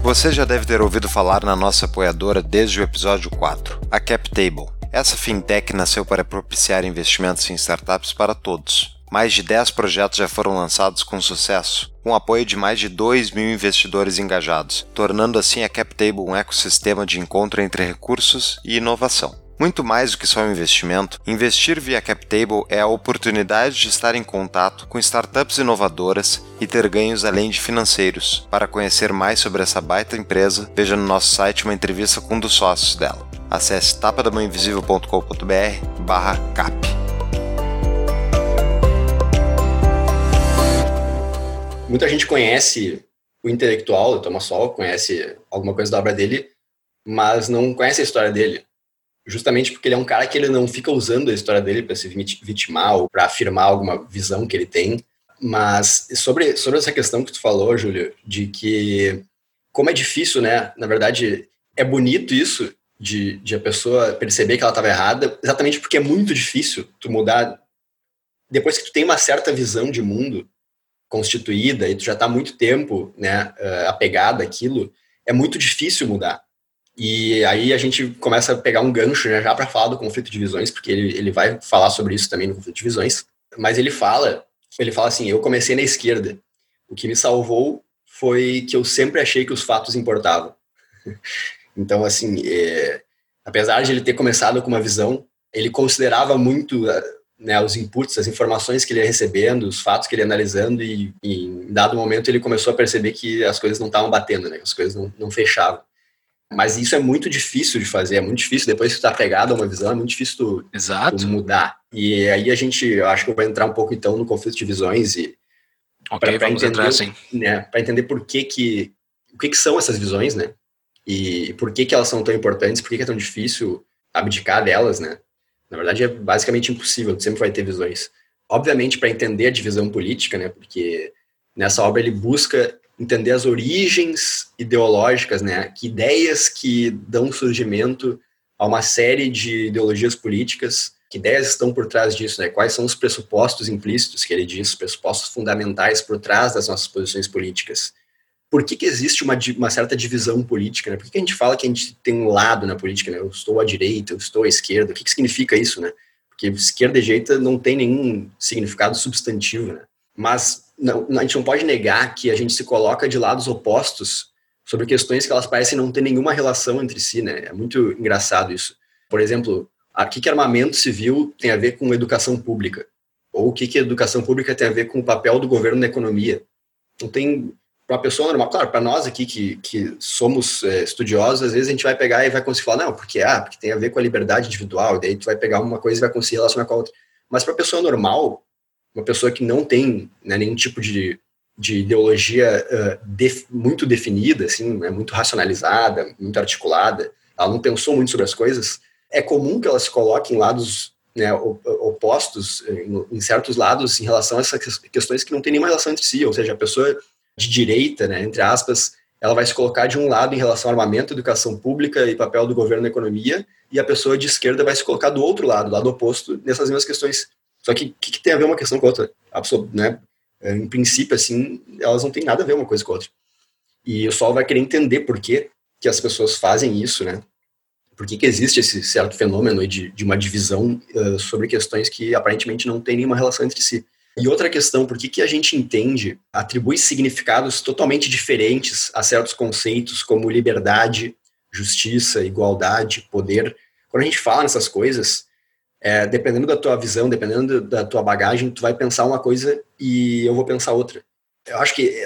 Você já deve ter ouvido falar na nossa apoiadora desde o episódio quatro, a Cap Table. Essa fintech nasceu para propiciar investimentos em startups para todos. Mais de dez projetos já foram lançados com sucesso, com apoio de mais de dois mil investidores engajados, tornando assim a Cap Table um ecossistema de encontro entre recursos e inovação. Muito mais do que só um investimento, investir via Cap Table é a oportunidade de estar em contato com startups inovadoras e ter ganhos além de financeiros. Para conhecer mais sobre essa baita empresa, veja no nosso site uma entrevista com um dos sócios dela. Acesse tapa da mão invisível ponto com ponto br barra cap. Muita gente conhece o intelectual do Thomas Sowell, conhece alguma coisa da obra dele, mas não conhece a história dele. Justamente porque ele é um cara que ele não fica usando a história dele para se vitimar ou para afirmar alguma visão que ele tem. Mas sobre, sobre essa questão que tu falou, Júlio, de que como é difícil, né? Na verdade, é bonito isso de, de a pessoa perceber que ela estava errada, exatamente porque é muito difícil tu mudar. Depois que tu tem uma certa visão de mundo constituída e tu já está há muito tempo, né, apegado àquilo, é muito difícil mudar. E aí a gente começa a pegar um gancho, né, já para falar do conflito de visões, porque ele, ele vai falar sobre isso também no conflito de visões. Mas ele fala, ele fala assim, eu comecei na esquerda. O que me salvou foi que eu sempre achei que os fatos importavam. Então, assim, é, apesar de ele ter começado com uma visão, ele considerava muito, né, os inputs, as informações que ele ia recebendo, os fatos que ele ia analisando, e, e em dado momento ele começou a perceber que as coisas não estavam batendo, né, as coisas não, não fechavam. Mas isso é muito difícil de fazer, é muito difícil. Depois que tu tá pegado a uma visão, é muito difícil tu, Exato. tu mudar. E aí a gente, eu acho que eu vou entrar um pouco então no conflito de visões e okay, pra, pra vamos entender, entrar, sim. Né, para entender por que que, o que que são essas visões, né? E por que que elas são tão importantes, por que que é tão difícil abdicar delas, né? Na verdade é basicamente impossível, tu sempre vai ter visões. Obviamente para entender a divisão política, né? Porque nessa obra ele busca entender as origens ideológicas, né? Que ideias que dão surgimento a uma série de ideologias políticas, que ideias estão por trás disso, né? Quais são os pressupostos implícitos, que ele diz, pressupostos fundamentais por trás das nossas posições políticas. Por que que existe uma, uma certa divisão política, né? Por que que a gente fala que a gente tem um lado na política, né? Eu estou à direita, eu estou à esquerda. O que que significa isso, né? Porque esquerda e direita não tem nenhum significado substantivo, né? Mas não, a gente não pode negar que a gente se coloca de lados opostos sobre questões que elas parecem não ter nenhuma relação entre si, né? É muito engraçado isso. Por exemplo, o que que armamento civil tem a ver com educação pública? Ou o que que educação pública tem a ver com o papel do governo na economia? Não tem... Para uma pessoa normal, claro, para nós aqui que, que somos é, estudiosos, às vezes a gente vai pegar e vai conseguir falar, não, porque, ah, porque tem a ver com a liberdade individual, e daí tu vai pegar uma coisa e vai conseguir relacionar com a outra. Mas para a pessoa normal... Uma pessoa que não tem, né, nenhum tipo de, de ideologia uh, def, muito definida, assim, né, muito racionalizada, muito articulada, ela não pensou muito sobre as coisas, é comum que ela se coloque em lados, né, opostos, em, em certos lados, em relação a essas questões que não tem nenhuma relação entre si. Ou seja, a pessoa de direita, né, entre aspas, ela vai se colocar de um lado em relação ao armamento, educação pública e papel do governo na economia, e a pessoa de esquerda vai se colocar do outro lado, do lado oposto, nessas mesmas questões. Só que o que, que tem a ver uma questão com a outra? Absor- né? Em princípio, assim, elas não têm nada a ver uma coisa com a outra. E o Sol vai querer entender por que, que as pessoas fazem isso, né? Por que, que existe esse certo fenômeno de, de uma divisão uh, sobre questões que aparentemente não têm nenhuma relação entre si. E outra questão, por que, que a gente entende, atribui significados totalmente diferentes a certos conceitos como liberdade, justiça, igualdade, poder. Quando a gente fala nessas coisas... É, dependendo da tua visão, dependendo da tua bagagem, tu vai pensar uma coisa e eu vou pensar outra. Eu acho que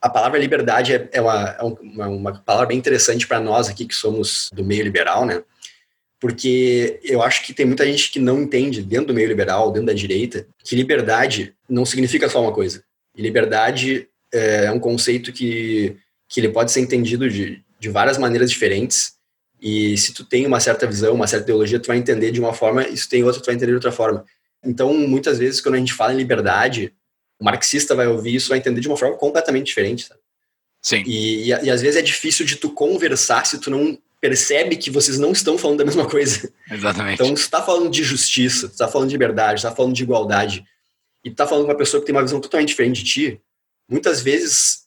a palavra liberdade é, é, uma, é uma, uma palavra bem interessante para nós aqui que somos do meio liberal, né? Porque eu acho que tem muita gente que não entende, dentro do meio liberal, dentro da direita, que liberdade não significa só uma coisa. E liberdade é um conceito que, que ele pode ser entendido de, de várias maneiras diferentes. E se tu tem uma certa visão, uma certa ideologia, tu vai entender de uma forma, e se tem outra, tu vai entender de outra forma. Então, muitas vezes, quando a gente fala em liberdade, o marxista vai ouvir isso, vai entender de uma forma completamente diferente, sabe? Sim. E, e, e às vezes é difícil de tu conversar se tu não percebe que vocês não estão falando da mesma coisa. Exatamente. Então, se tu tá falando de justiça, tu tá falando de liberdade, tu tá falando de igualdade, e tu tá falando com uma pessoa que tem uma visão totalmente diferente de ti, muitas vezes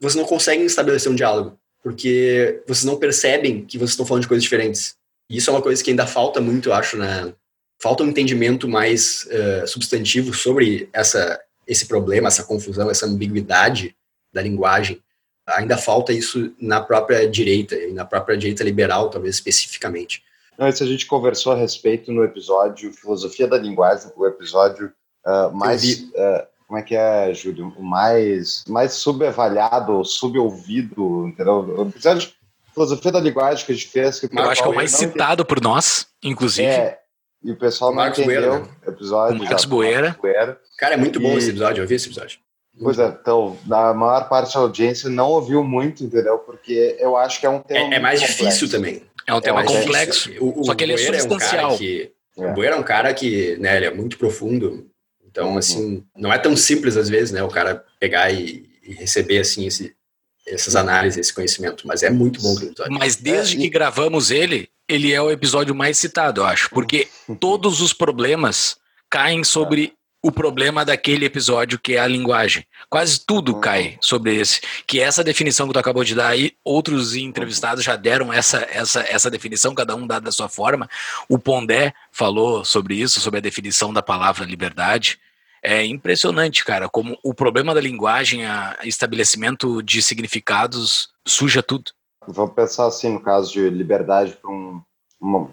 vocês não conseguem estabelecer um diálogo. Porque vocês não percebem que vocês estão falando de coisas diferentes. E isso é uma coisa que ainda falta muito, eu acho, né? Falta um entendimento mais uh, substantivo sobre essa, esse problema, essa confusão, essa ambiguidade da linguagem. Ainda falta isso na própria direita, e na própria direita liberal, talvez, especificamente. Antes a gente conversou a respeito no episódio Filosofia da Linguagem, o episódio uh, mais... Como é que é, Júlio? O mais, mais subavaliado, subouvido, entendeu? O episódio Filosofia da Linguagem, que a gente fez. Que eu acho que é o mais citado entendeu. por nós, inclusive. É, e o pessoal o não entendeu Buera, o episódio. O Marcos Buera. Cara, é muito e... bom esse episódio, eu vi esse episódio. Pois é, então, na maior parte da audiência não ouviu muito, entendeu? Porque eu acho que é um tema. É, é mais complexo. difícil também. É um tema é complexo, o, o só que ele é substancial. É um que, é. O Buera é um cara que, né, ele é muito profundo. Então, assim, hum. não é tão simples às vezes, né, o cara pegar e, e receber, assim, esse, essas análises, esse conhecimento. Mas é muito bom o episódio. Mas desde é. que gravamos ele, ele é o episódio mais citado, eu acho. Porque todos os problemas caem sobre... É. o problema daquele episódio, que é a linguagem. Quase tudo cai sobre esse. Que essa definição que tu acabou de dar aí, outros entrevistados já deram essa, essa, essa definição, cada um dado da sua forma. O Pondé falou sobre isso, sobre a definição da palavra liberdade. É impressionante, cara, como o problema da linguagem, a estabelecimento de significados, suja tudo. Vamos pensar assim, no caso de liberdade para um,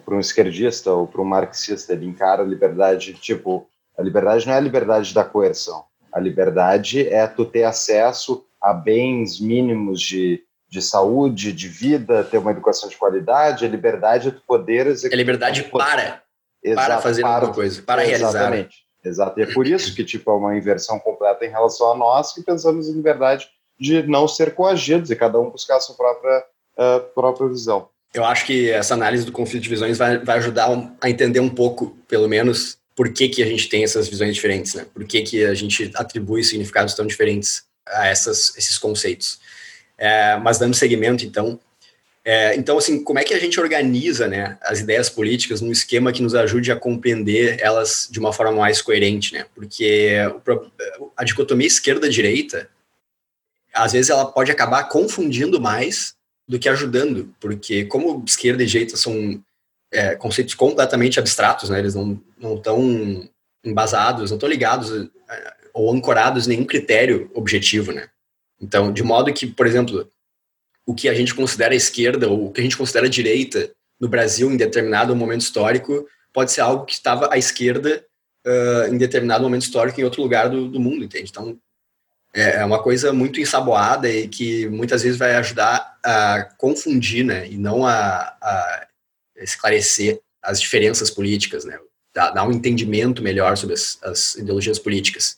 para um esquerdista ou para um marxista, ele encara a liberdade, tipo... A liberdade não é a liberdade da coerção. A liberdade é tu ter acesso a bens mínimos de, de saúde, de vida, ter uma educação de qualidade. A liberdade é tu poder executar. É liberdade para. Exato, para fazer para, alguma coisa, para realizar. Exatamente. Exato. E é por isso que tipo, é uma inversão completa em relação a nós que pensamos em liberdade de não ser coagidos e cada um buscar a sua própria, uh, própria visão. Eu acho que essa análise do conflito de visões vai, vai ajudar a entender um pouco, pelo menos... Por que, que a gente tem essas visões diferentes, né? Por que, que a gente atribui significados tão diferentes a essas, esses conceitos? É, mas dando seguimento, então... É, então, assim, como é que a gente organiza, né, as ideias políticas num esquema que nos ajude a compreender elas de uma forma mais coerente, né? Porque a dicotomia esquerda-direita, às vezes, ela pode acabar confundindo mais do que ajudando. Porque como esquerda e direita são... É, conceitos completamente abstratos, né? Eles não estão embasados, não estão ligados ou ancorados em nenhum critério objetivo, né? Então, de modo que, por exemplo, o que a gente considera esquerda ou o que a gente considera direita no Brasil em determinado momento histórico pode ser algo que estava à esquerda uh, em determinado momento histórico em outro lugar do, do mundo, entende? Então, é uma coisa muito ensaboada e que muitas vezes vai ajudar a confundir, né? E não a... a esclarecer as diferenças políticas, né? Dar, dar um entendimento melhor sobre as, as ideologias políticas.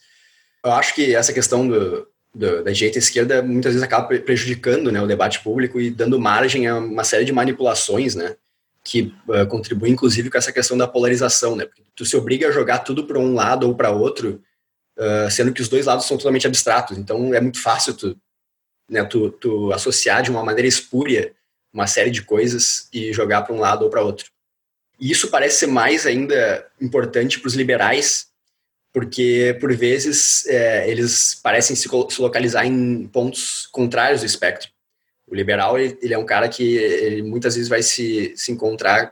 Eu acho que essa questão do, do, da direita e esquerda muitas vezes acaba prejudicando, né, o debate público e dando margem a uma série de manipulações, né, que uh, contribuem inclusive com essa questão da polarização, né? Porque tu se obriga a jogar tudo para um lado ou para outro, uh, sendo que os dois lados são totalmente abstratos. Então é muito fácil tu, né, tu, tu associar de uma maneira espúria uma série de coisas e jogar para um lado ou para outro. E isso parece ser mais ainda importante para os liberais, porque, por vezes, é, eles parecem se, se localizar em pontos contrários do espectro. O liberal, ele, ele é um cara que ele muitas vezes vai se, se encontrar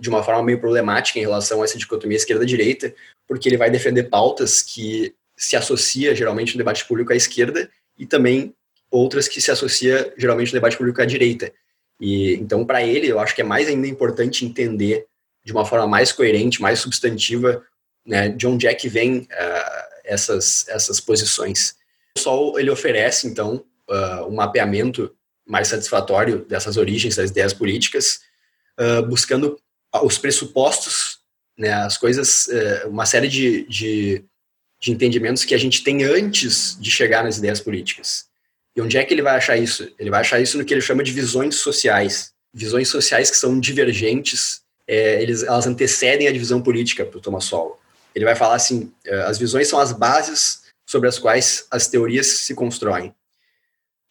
de uma forma meio problemática em relação a essa dicotomia esquerda-direita, porque ele vai defender pautas que se associa, geralmente, no debate público à esquerda e também outras que se associa, geralmente, no debate público à direita. E, então, para ele, eu acho que é mais ainda importante entender de uma forma mais coerente, mais substantiva, né, de onde é que vem uh, essas, essas posições. O Sowell, ele oferece, então, uh, um mapeamento mais satisfatório dessas origens, das ideias políticas, uh, buscando os pressupostos, né, as coisas, uh, uma série de, de, de entendimentos que a gente tem antes de chegar nas ideias políticas. E onde é que ele vai achar isso? Ele vai achar isso no que ele chama de visões sociais. Visões sociais que são divergentes, é, eles, elas antecedem a divisão política para o Thomas Sowell. Ele vai falar assim, as visões são as bases sobre as quais as teorias se constroem.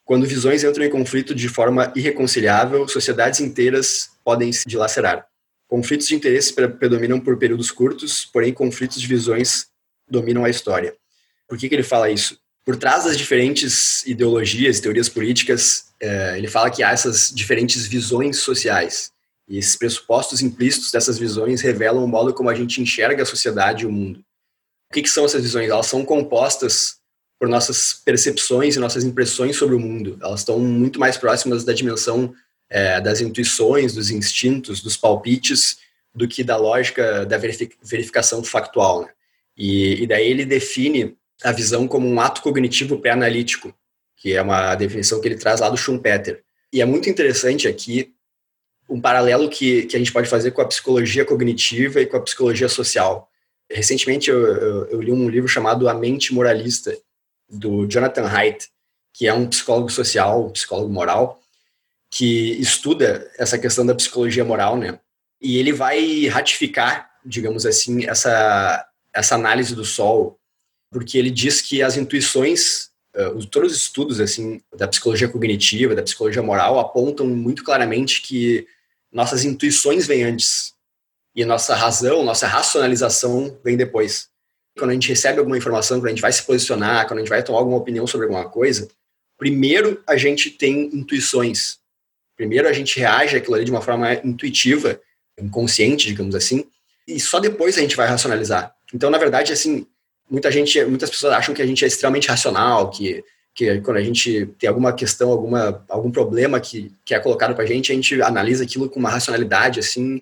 Quando visões entram em conflito de forma irreconciliável, sociedades inteiras podem se dilacerar. Conflitos de interesse predominam por períodos curtos, porém conflitos de visões dominam a história. Por que que ele fala isso? Por trás das diferentes ideologias, teorias políticas, ele fala que há essas diferentes visões sociais. E esses pressupostos implícitos dessas visões revelam o modo como a gente enxerga a sociedade e o mundo. O que são essas visões? Elas são compostas por nossas percepções e nossas impressões sobre o mundo. Elas estão muito mais próximas da dimensão das intuições, dos instintos, dos palpites, do que da lógica da verificação factual. E daí ele define a visão como um ato cognitivo pré-analítico, que é uma definição que ele traz lá do Schumpeter. E é muito interessante aqui um paralelo que, que a gente pode fazer com a psicologia cognitiva e com a psicologia social. Recentemente eu, eu, eu li um livro chamado A Mente Moralista, do Jonathan Haidt, que é um psicólogo social, um psicólogo moral, que estuda essa questão da psicologia moral, né? E ele vai ratificar, digamos assim, essa, essa análise do Sowell, porque ele diz que as intuições, uh, todos os estudos assim, da psicologia cognitiva, da psicologia moral, apontam muito claramente que nossas intuições vêm antes e nossa razão, nossa racionalização vem depois. Quando a gente recebe alguma informação, quando a gente vai se posicionar, quando a gente vai tomar alguma opinião sobre alguma coisa, primeiro a gente tem intuições. Primeiro a gente reage àquilo ali de uma forma intuitiva, inconsciente, digamos assim, e só depois a gente vai racionalizar. Então, na verdade, assim, muita gente, muitas pessoas acham que a gente é extremamente racional, que, que quando a gente tem alguma questão, alguma, algum problema que, que é colocado pra gente, a gente analisa aquilo com uma racionalidade, assim,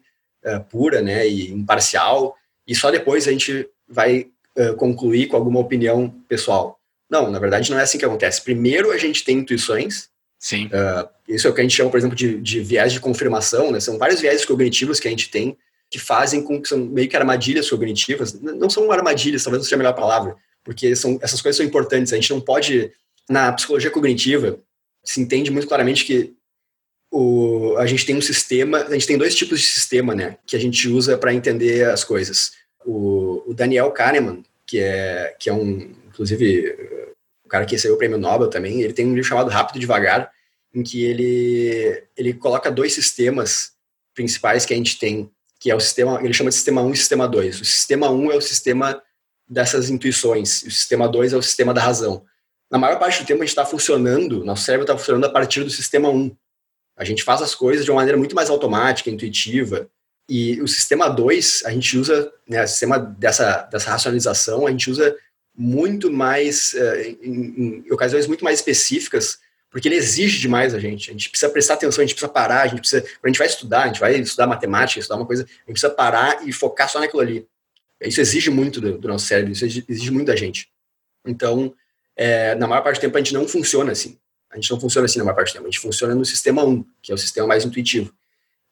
uh, pura, né, e imparcial, e só depois a gente vai uh, concluir com alguma opinião pessoal. Não, na verdade, não é assim que acontece. Primeiro a gente tem intuições. Sim. Uh, isso é o que a gente chama, por exemplo, de, de viés de confirmação, né? São vários viés cognitivos que a gente tem que fazem com que são meio que armadilhas cognitivas. Não são armadilhas, talvez não seja a melhor palavra, porque são, essas coisas são importantes. A gente não pode, na psicologia cognitiva, se entende muito claramente que o, a gente tem um sistema, a gente tem dois tipos de sistema, né? Que a gente usa para entender as coisas. O, o Daniel Kahneman, que é, que é um, inclusive, o cara que recebeu o prêmio Nobel também, ele tem um livro chamado Rápido e Devagar, em que ele, ele coloca dois sistemas principais que a gente tem, que é o sistema, ele chama de sistema um e sistema dois. O sistema um é o sistema dessas intuições, e o sistema dois é o sistema da razão. Na maior parte do tempo a gente está funcionando, nosso cérebro está funcionando a partir do sistema um. A gente faz as coisas de uma maneira muito mais automática, intuitiva, e o sistema dois, a gente usa, né, o sistema dessa, dessa racionalização, a gente usa muito mais, em, em ocasiões muito mais específicas, porque ele exige demais a gente. A gente precisa prestar atenção, a gente precisa parar, a gente precisa, quando a gente vai estudar, a gente vai estudar matemática, estudar uma coisa, a gente precisa parar e focar só naquilo ali. Isso exige muito do, do nosso cérebro, isso exige muito da gente. Então, é, na maior parte do tempo, a gente não funciona assim. A gente não funciona assim na maior parte do tempo. A gente funciona no sistema um, que é o sistema mais intuitivo.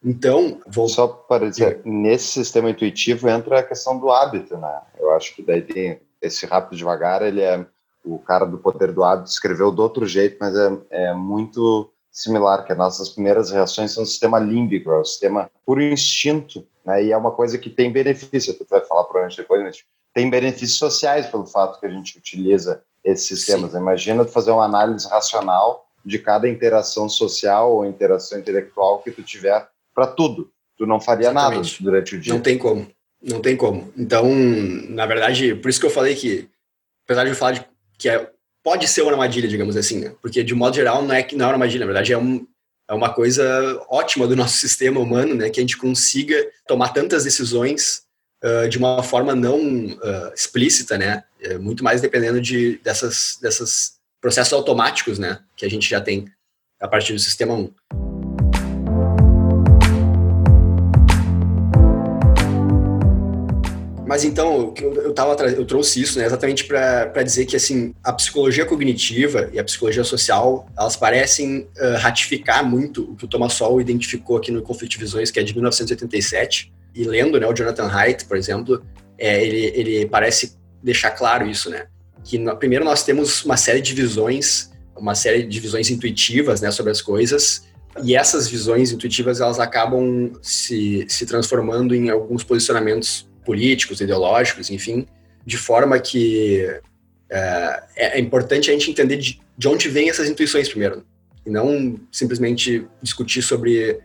Então, vou... Só para dizer, nesse sistema intuitivo entra a questão do hábito, né? Eu acho que daí tem esse rápido devagar, ele é... O cara do Poder do Hábito escreveu de outro jeito, mas é, é muito similar, que as nossas primeiras reações são do sistema límbico, é o sistema puro instinto, né? E é uma coisa que tem benefício, tu vai falar para a gente depois, mas tem benefícios sociais pelo fato que a gente utiliza esses sistemas. Sim. Imagina tu fazer uma análise racional de cada interação social ou interação intelectual que tu tiver para tudo. Tu não faria Exatamente. Nada durante o dia. Não tem como, não tem como. Então, na verdade, por isso que eu falei que, apesar de eu falar de que é, pode ser uma armadilha, digamos assim, né? Porque, de modo geral, não é, não é uma armadilha, na verdade, é, um, é uma coisa ótima do nosso sistema humano, né? Que a gente consiga tomar tantas decisões uh, de uma forma não uh, explícita, né? É muito mais dependendo de, dessas, dessas processos automáticos, né? Que a gente já tem a partir do sistema um. Mas então, eu, eu, tava, eu trouxe isso, né, exatamente para dizer que assim, a psicologia cognitiva e a psicologia social, elas parecem uh, ratificar muito o que o Thomas Sowell identificou aqui no Conflito de Visões, que é de mil novecentos e oitenta e sete. E lendo, né, o Jonathan Haidt, por exemplo, é, ele, ele parece deixar claro isso, né? Que no, primeiro nós temos uma série de visões, uma série de visões intuitivas, né, sobre as coisas, e essas visões intuitivas elas acabam se, se transformando em alguns posicionamentos políticos, ideológicos, enfim, de forma que é, é importante a gente entender de, de onde vêm essas intuições primeiro, e não simplesmente discutir sobre,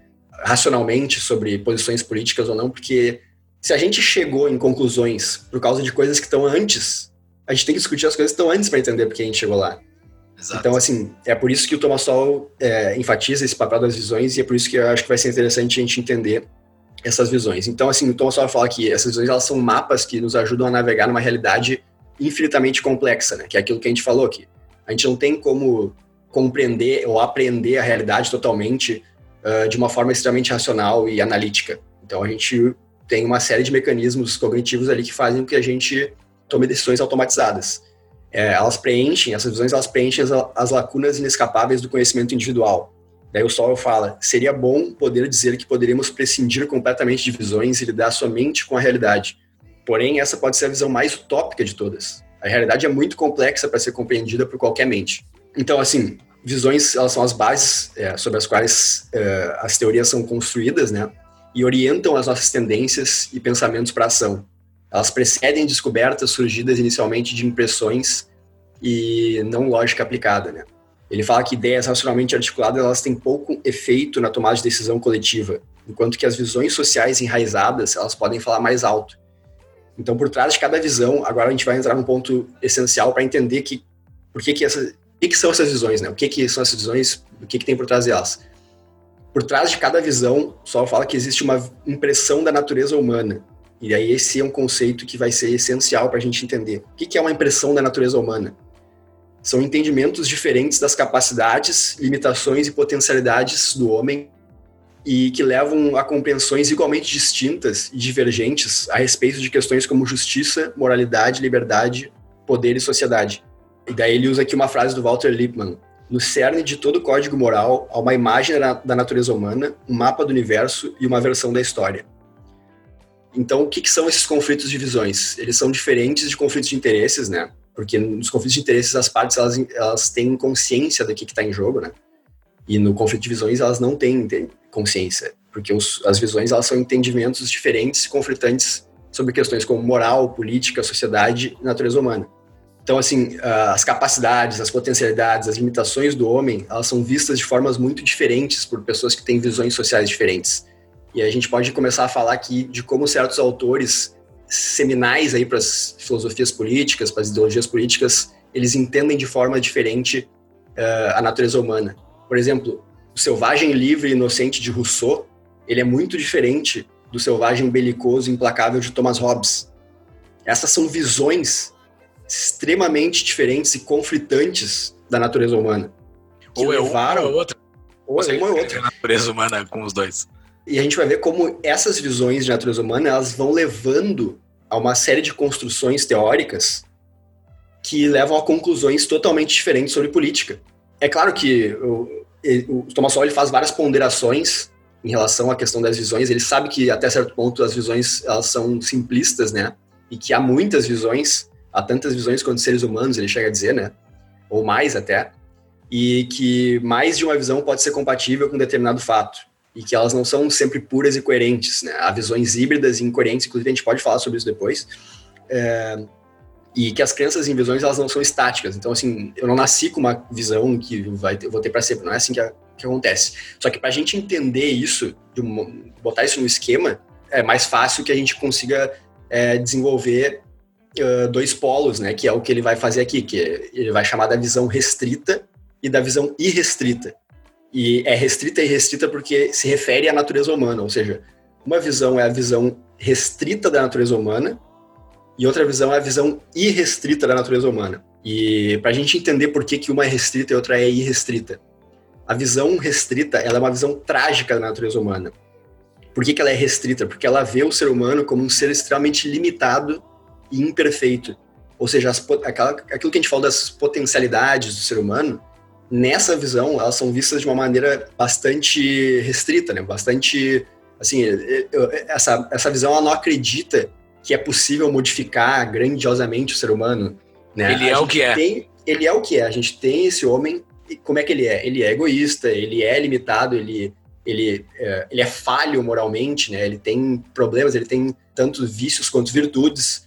racionalmente, sobre posições políticas ou não, porque se a gente chegou em conclusões por causa de coisas que estão antes, a gente tem que discutir as coisas que estão antes para entender porque a gente chegou lá. Exato. Então, assim, é por isso que o Thomas Sowell é, enfatiza esse papel das visões, e é por isso que eu acho que vai ser interessante a gente entender essas visões. Então, assim, o Thomas Sowell fala que essas visões, elas são mapas que nos ajudam a navegar numa realidade infinitamente complexa, né? Que é aquilo que a gente falou aqui. A gente não tem como compreender ou aprender a realidade totalmente uh, de uma forma extremamente racional e analítica. Então, a gente tem uma série de mecanismos cognitivos ali que fazem com que a gente tome decisões automatizadas. É, elas preenchem, essas visões, elas preenchem as, as lacunas inescapáveis do conhecimento individual. Daí o Sowell fala, seria bom poder dizer que poderíamos prescindir completamente de visões e lidar somente com a realidade. Porém, essa pode ser a visão mais utópica de todas. A realidade é muito complexa para ser compreendida por qualquer mente. Então, assim, visões elas são as bases é, sobre as quais é, as teorias são construídas, né? E orientam as nossas tendências e pensamentos para a ação. Elas precedem descobertas surgidas inicialmente de impressões e não lógica aplicada, né? Ele fala que ideias racionalmente articuladas elas têm pouco efeito na tomada de decisão coletiva, enquanto que as visões sociais enraizadas elas podem falar mais alto. Então, por trás de cada visão, agora a gente vai entrar num ponto essencial para entender que por que que, essa, que que são essas visões, né? O que que são essas visões? O que que tem por trás delas? Por trás de cada visão, só fala que existe uma impressão da natureza humana. E aí esse é um conceito que vai ser essencial para a gente entender. O que que é uma impressão da natureza humana? São entendimentos diferentes das capacidades, limitações e potencialidades do homem e que levam a compreensões igualmente distintas e divergentes a respeito de questões como justiça, moralidade, liberdade, poder e sociedade. E daí ele usa aqui uma frase do Walter Lippmann. No cerne de todo código moral há uma imagem da natureza humana, um mapa do universo e uma versão da história. Então, o que que são esses conflitos de visões? Eles são diferentes de conflitos de interesses, né? Porque nos conflitos de interesses, as partes elas, elas têm consciência do que está em jogo, né? E no conflito de visões, elas não têm consciência, porque os, as visões elas são entendimentos diferentes e conflitantes sobre questões como moral, política, sociedade e natureza humana. Então, assim, as capacidades, as potencialidades, as limitações do homem, elas são vistas de formas muito diferentes por pessoas que têm visões sociais diferentes. E a gente pode começar a falar aqui de como certos autores seminais aí para as filosofias políticas, para as ideologias políticas, eles entendem de forma diferente uh, a natureza humana. Por exemplo, o selvagem livre e inocente de Rousseau, ele é muito diferente do selvagem belicoso e implacável de Thomas Hobbes. Essas são visões extremamente diferentes e conflitantes da natureza humana. Ou levaram... é uma ou outra. Ou é uma ou outra. A natureza humana com os dois. E a gente vai ver como essas visões de natureza humana, elas vão levando a uma série de construções teóricas que levam a conclusões totalmente diferentes sobre política. É claro que o, o Thomas Sowell ele faz várias ponderações em relação à questão das visões. Ele sabe que, até certo ponto, as visões elas são simplistas, né? E que há muitas visões, há tantas visões quanto seres humanos, ele chega a dizer, né? Ou mais até. E que mais de uma visão pode ser compatível com um determinado fato. E que elas não são sempre puras e coerentes, né? Há visões híbridas e incoerentes, inclusive a gente pode falar sobre isso depois. É... E que as crenças em visões, elas não são estáticas. Então, assim, eu não nasci com uma visão que vai ter, vou ter para sempre. Não é assim que, a, que acontece. Só que para a gente entender isso, de uma, botar isso num esquema, é mais fácil que a gente consiga é, desenvolver uh, dois polos, né? Que é o que ele vai fazer aqui, que ele vai chamar da visão restrita e da visão irrestrita. E é restrita e restrita porque se refere à natureza humana, ou seja, uma visão é a visão restrita da natureza humana e outra visão é a visão irrestrita da natureza humana. E para a gente entender por que, que uma é restrita e outra é irrestrita, a visão restrita ela é uma visão trágica da natureza humana. Por que, que ela é restrita? Porque ela vê o ser humano como um ser extremamente limitado e imperfeito. Ou seja, as, aquela, aquilo que a gente fala das potencialidades do ser humano, nessa visão, elas são vistas de uma maneira bastante restrita, né? Bastante, assim, essa, essa visão ela não acredita que é possível modificar grandiosamente o ser humano, né? Ele é o que é. Tem, ele é o que é. A gente tem esse homem, e como é que ele é? Ele é egoísta, ele é limitado, ele, ele, é, ele é falho moralmente, né? Ele tem problemas, ele tem tanto vícios quanto virtudes.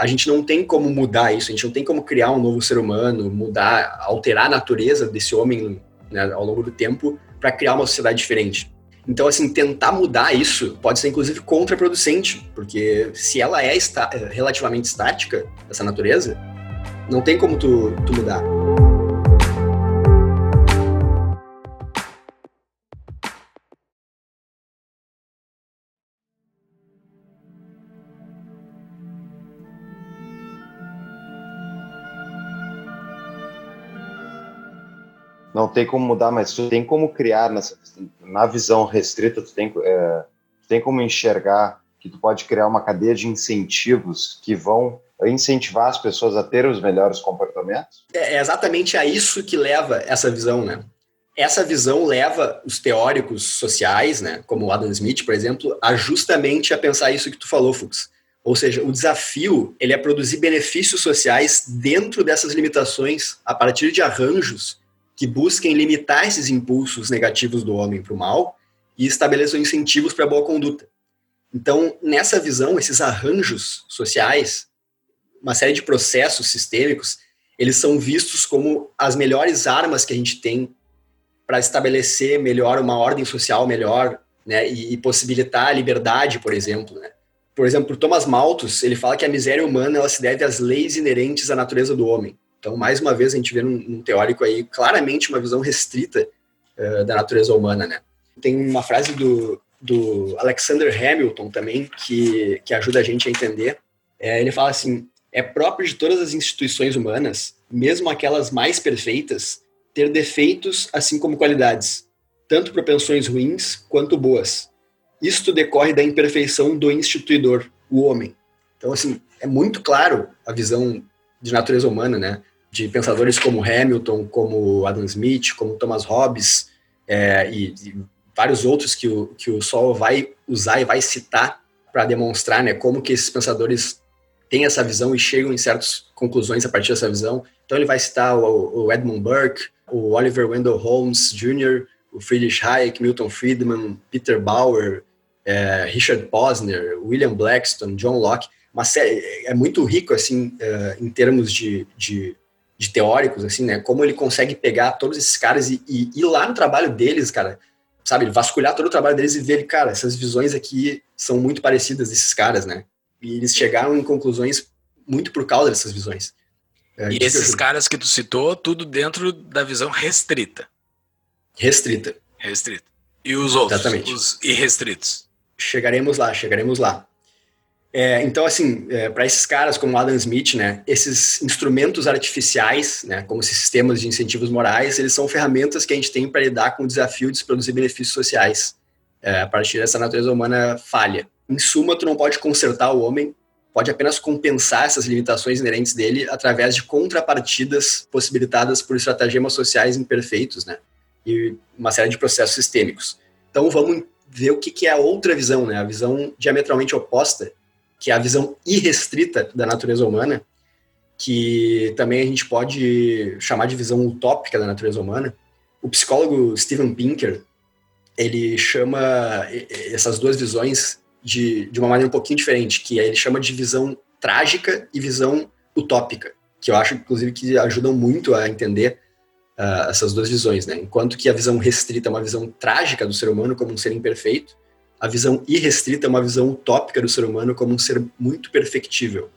A gente não tem como mudar isso, a gente não tem como criar um novo ser humano, mudar, alterar a natureza desse homem, né, ao longo do tempo para criar uma sociedade diferente. Então, assim, tentar mudar isso pode ser, inclusive, contraproducente, porque se ela é esta- relativamente estática, essa natureza, não tem como tu, tu mudar. Não tem como mudar, mas tu tem como criar nessa, na visão restrita, tu tem, é, tu tem como enxergar que tu pode criar uma cadeia de incentivos que vão incentivar as pessoas a terem os melhores comportamentos? É, é exatamente a isso que leva essa visão, né? Essa visão leva os teóricos sociais, né, como Adam Smith, por exemplo, a justamente a pensar isso que tu falou, Fux. Ou seja, o desafio ele é produzir benefícios sociais dentro dessas limitações, a partir de arranjos que busquem limitar esses impulsos negativos do homem para o mal e estabeleçam incentivos para a boa conduta. Então, nessa visão, esses arranjos sociais, uma série de processos sistêmicos, eles são vistos como as melhores armas que a gente tem para estabelecer melhor uma ordem social melhor, né, e possibilitar a liberdade, por exemplo, né? Por exemplo, Thomas Malthus, ele fala que a miséria humana ela se deve às leis inerentes à natureza do homem. Então, mais uma vez, a gente vê num, num teórico aí claramente uma visão restrita uh, da natureza humana, né? Tem uma frase do, do Alexander Hamilton também, que, que ajuda a gente a entender. É, ele fala assim, é próprio de todas as instituições humanas, mesmo aquelas mais perfeitas, ter defeitos assim como qualidades, tanto propensões ruins quanto boas. Isto decorre da imperfeição do instituidor, o homem. Então, assim, é muito claro a visão de natureza humana, né? De pensadores como Hamilton, como Adam Smith, como Thomas Hobbes é, e, e vários outros que o, que o Sowell vai usar e vai citar para demonstrar, né, como que esses pensadores têm essa visão e chegam em certas conclusões a partir dessa visão. Então, ele vai citar o, o Edmund Burke, o Oliver Wendell Holmes júnior, o Friedrich Hayek, Milton Friedman, Peter Bauer, É, Richard Posner, William Blackstone, John Locke, uma série, é muito rico assim, é, em termos de, de, de teóricos, assim, né? Como ele consegue pegar todos esses caras e, e ir lá no trabalho deles, cara, sabe? Vasculhar todo o trabalho deles e ver, cara, essas visões aqui são muito parecidas desses caras, né? E eles chegaram em conclusões muito por causa dessas visões. É, e esses eu... caras que tu citou, tudo dentro da visão restrita. Restrita. Restrita. E os outros, exatamente, os irrestritos. Chegaremos lá, chegaremos lá. É, então, assim, é, para esses caras como Adam Smith, né, esses instrumentos artificiais, né, como esses sistemas de incentivos morais, eles são ferramentas que a gente tem para lidar com o desafio de se produzir benefícios sociais é, a partir dessa natureza humana falha. Em suma, tu não pode consertar o homem, pode apenas compensar essas limitações inerentes dele através de contrapartidas possibilitadas por estratagemas sociais imperfeitos, né, e uma série de processos sistêmicos. Então, vamos ver o que é a outra visão, né? A visão diametralmente oposta, que é a visão irrestrita da natureza humana, que também a gente pode chamar de visão utópica da natureza humana. O psicólogo Steven Pinker, ele chama essas duas visões de, de uma maneira um pouquinho diferente, que ele chama de visão trágica e visão utópica, que eu acho, inclusive, que ajudam muito a entender Uh, essas duas visões, né? Enquanto que a visão restrita é uma visão trágica do ser humano como um ser imperfeito, a visão irrestrita é uma visão utópica do ser humano como um ser muito perfectível.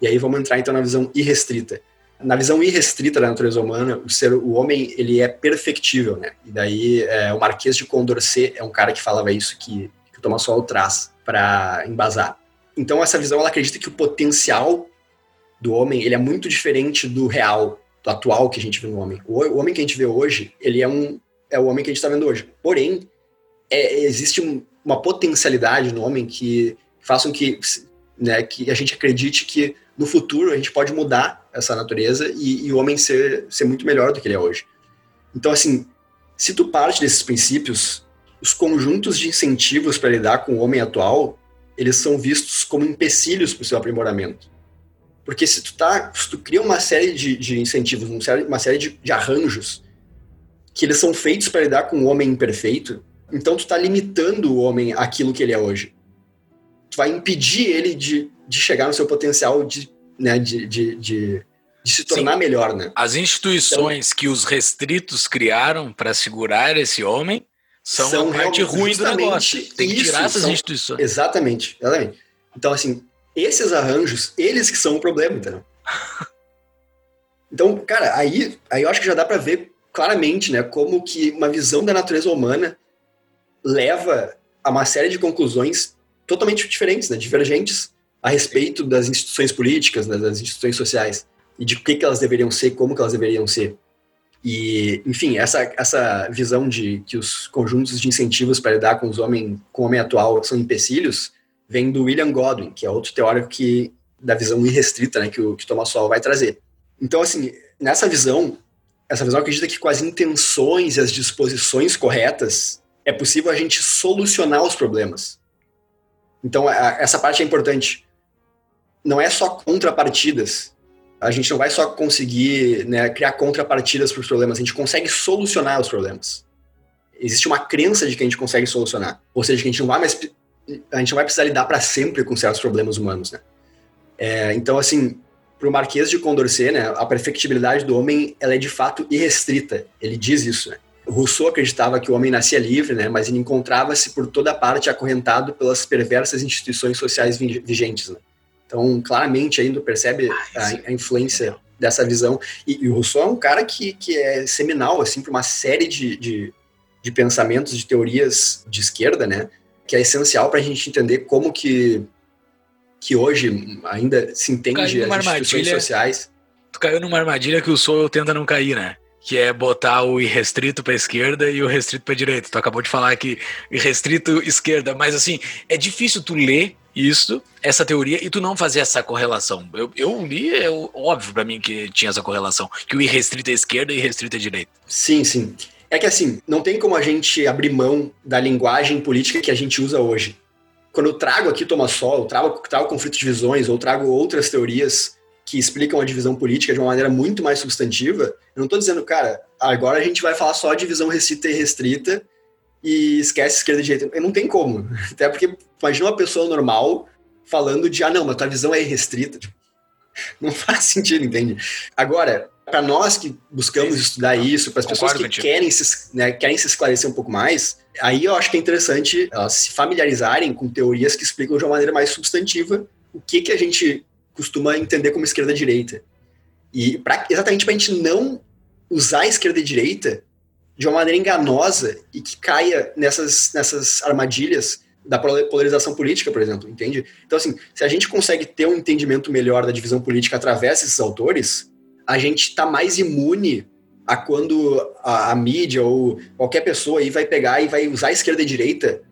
E aí vamos entrar então na visão irrestrita. Na visão irrestrita da natureza humana, o ser, o homem, ele é perfectível, né? E daí é, o Marquês de Condorcet é um cara que falava isso que, que o Thomas Sowell traz para embasar. Então essa visão, ela acredita que o potencial do homem, ele é muito diferente do real, do atual que a gente vê no homem. O homem que a gente vê hoje, ele é, um, é o homem que a gente está vendo hoje. Porém, é, existe um, uma potencialidade no homem que façam que, né, que a gente acredite que no futuro a gente pode mudar essa natureza e, e o homem ser, ser muito melhor do que ele é hoje. Então, assim, se tu parte desses princípios, os conjuntos de incentivos para lidar com o homem atual, eles são vistos como empecilhos para o seu aprimoramento. Porque se tu, tá, se tu cria uma série de, de incentivos, uma série de, de arranjos, que eles são feitos para lidar com o homem imperfeito, então tu tá limitando o homem àquilo que ele é hoje. Tu vai impedir ele de, de chegar no seu potencial de, né, de, de, de, de se tornar, sim, melhor, né? As instituições então, que os restritos criaram para segurar esse homem são, são a parte ruim do negócio. Tem que isso, tirar essas são, instituições. Exatamente, exatamente. Então, assim, esses arranjos, eles que são o problema, entendeu? Então, cara, aí, aí eu acho que já dá pra ver claramente, né, como que uma visão da natureza humana leva a uma série de conclusões totalmente diferentes, né, divergentes a respeito das instituições políticas, né, das instituições sociais, e de o que, que elas deveriam ser, como que elas deveriam ser. E, enfim, essa, essa visão de que os conjuntos de incentivos para lidar com os homens, com o homem atual são empecilhos, vem do William Godwin, que é outro teórico que, da visão irrestrita, né, que o que Thomas Sowell vai trazer. Então, assim, nessa visão, Essa visão acredita que com as intenções e as disposições corretas é possível a gente solucionar os problemas. Então, a, essa parte é importante. Não é só contrapartidas. A gente não vai só conseguir, né, criar contrapartidas para os problemas. A gente consegue solucionar os problemas. Existe uma crença de que a gente consegue solucionar. Ou seja, que a gente não vai, mais, a gente não vai precisar lidar para sempre com certos problemas humanos. Né? É, então, assim... Para o Marquês de Condorcet, né, a perfectibilidade do homem ela é de fato irrestrita. Ele diz isso. Né? Rousseau acreditava que o homem nascia livre, né, mas ele encontrava-se por toda parte acorrentado pelas perversas instituições sociais vigentes. Né? Então, claramente, ainda percebe a, a influência dessa visão. E, e o Rousseau é um cara que, que é seminal assim, para uma série de, de, de pensamentos, de teorias de esquerda, né, que é essencial para a gente entender como que... que hoje ainda se entende as instituições sociais. Tu caiu numa armadilha que o Sowell tenta não cair, né? Que é botar o irrestrito para a esquerda e o restrito para a direita. Tu acabou de falar que irrestrito esquerda, mas assim, é difícil tu ler isso, essa teoria, e tu não fazer essa correlação. Eu, eu li, é óbvio para mim que tinha essa correlação, que o irrestrito é esquerda e irrestrito é direita. Sim, sim. É que assim, não tem como a gente abrir mão da linguagem política que a gente usa hoje. Quando eu trago aqui Thomas Sowell, trago, trago conflito de visões, ou trago outras teorias que explicam a divisão política de uma maneira muito mais substantiva, eu não estou dizendo, cara, agora a gente vai falar só de visão restrita e restrita e esquece esquerda e direita. Não tem como. Até porque, imagina uma pessoa normal falando de, ah, não, mas tua visão é irrestrita. Não faz sentido, entende? Agora, para nós que buscamos estudar isso, para as pessoas que querem se, né, querem se esclarecer um pouco mais, aí eu acho que é interessante elas se familiarizarem com teorias que explicam de uma maneira mais substantiva o que, que a gente costuma entender como esquerda-direita. E pra, exatamente para a gente não usar a esquerda e direita de uma maneira enganosa e que caia nessas, nessas armadilhas da polarização política, por exemplo, entende? Então, assim, se a gente consegue ter um entendimento melhor da divisão política através desses autores... a gente está mais imune a quando a, a mídia ou qualquer pessoa aí vai pegar e vai usar a esquerda e a direita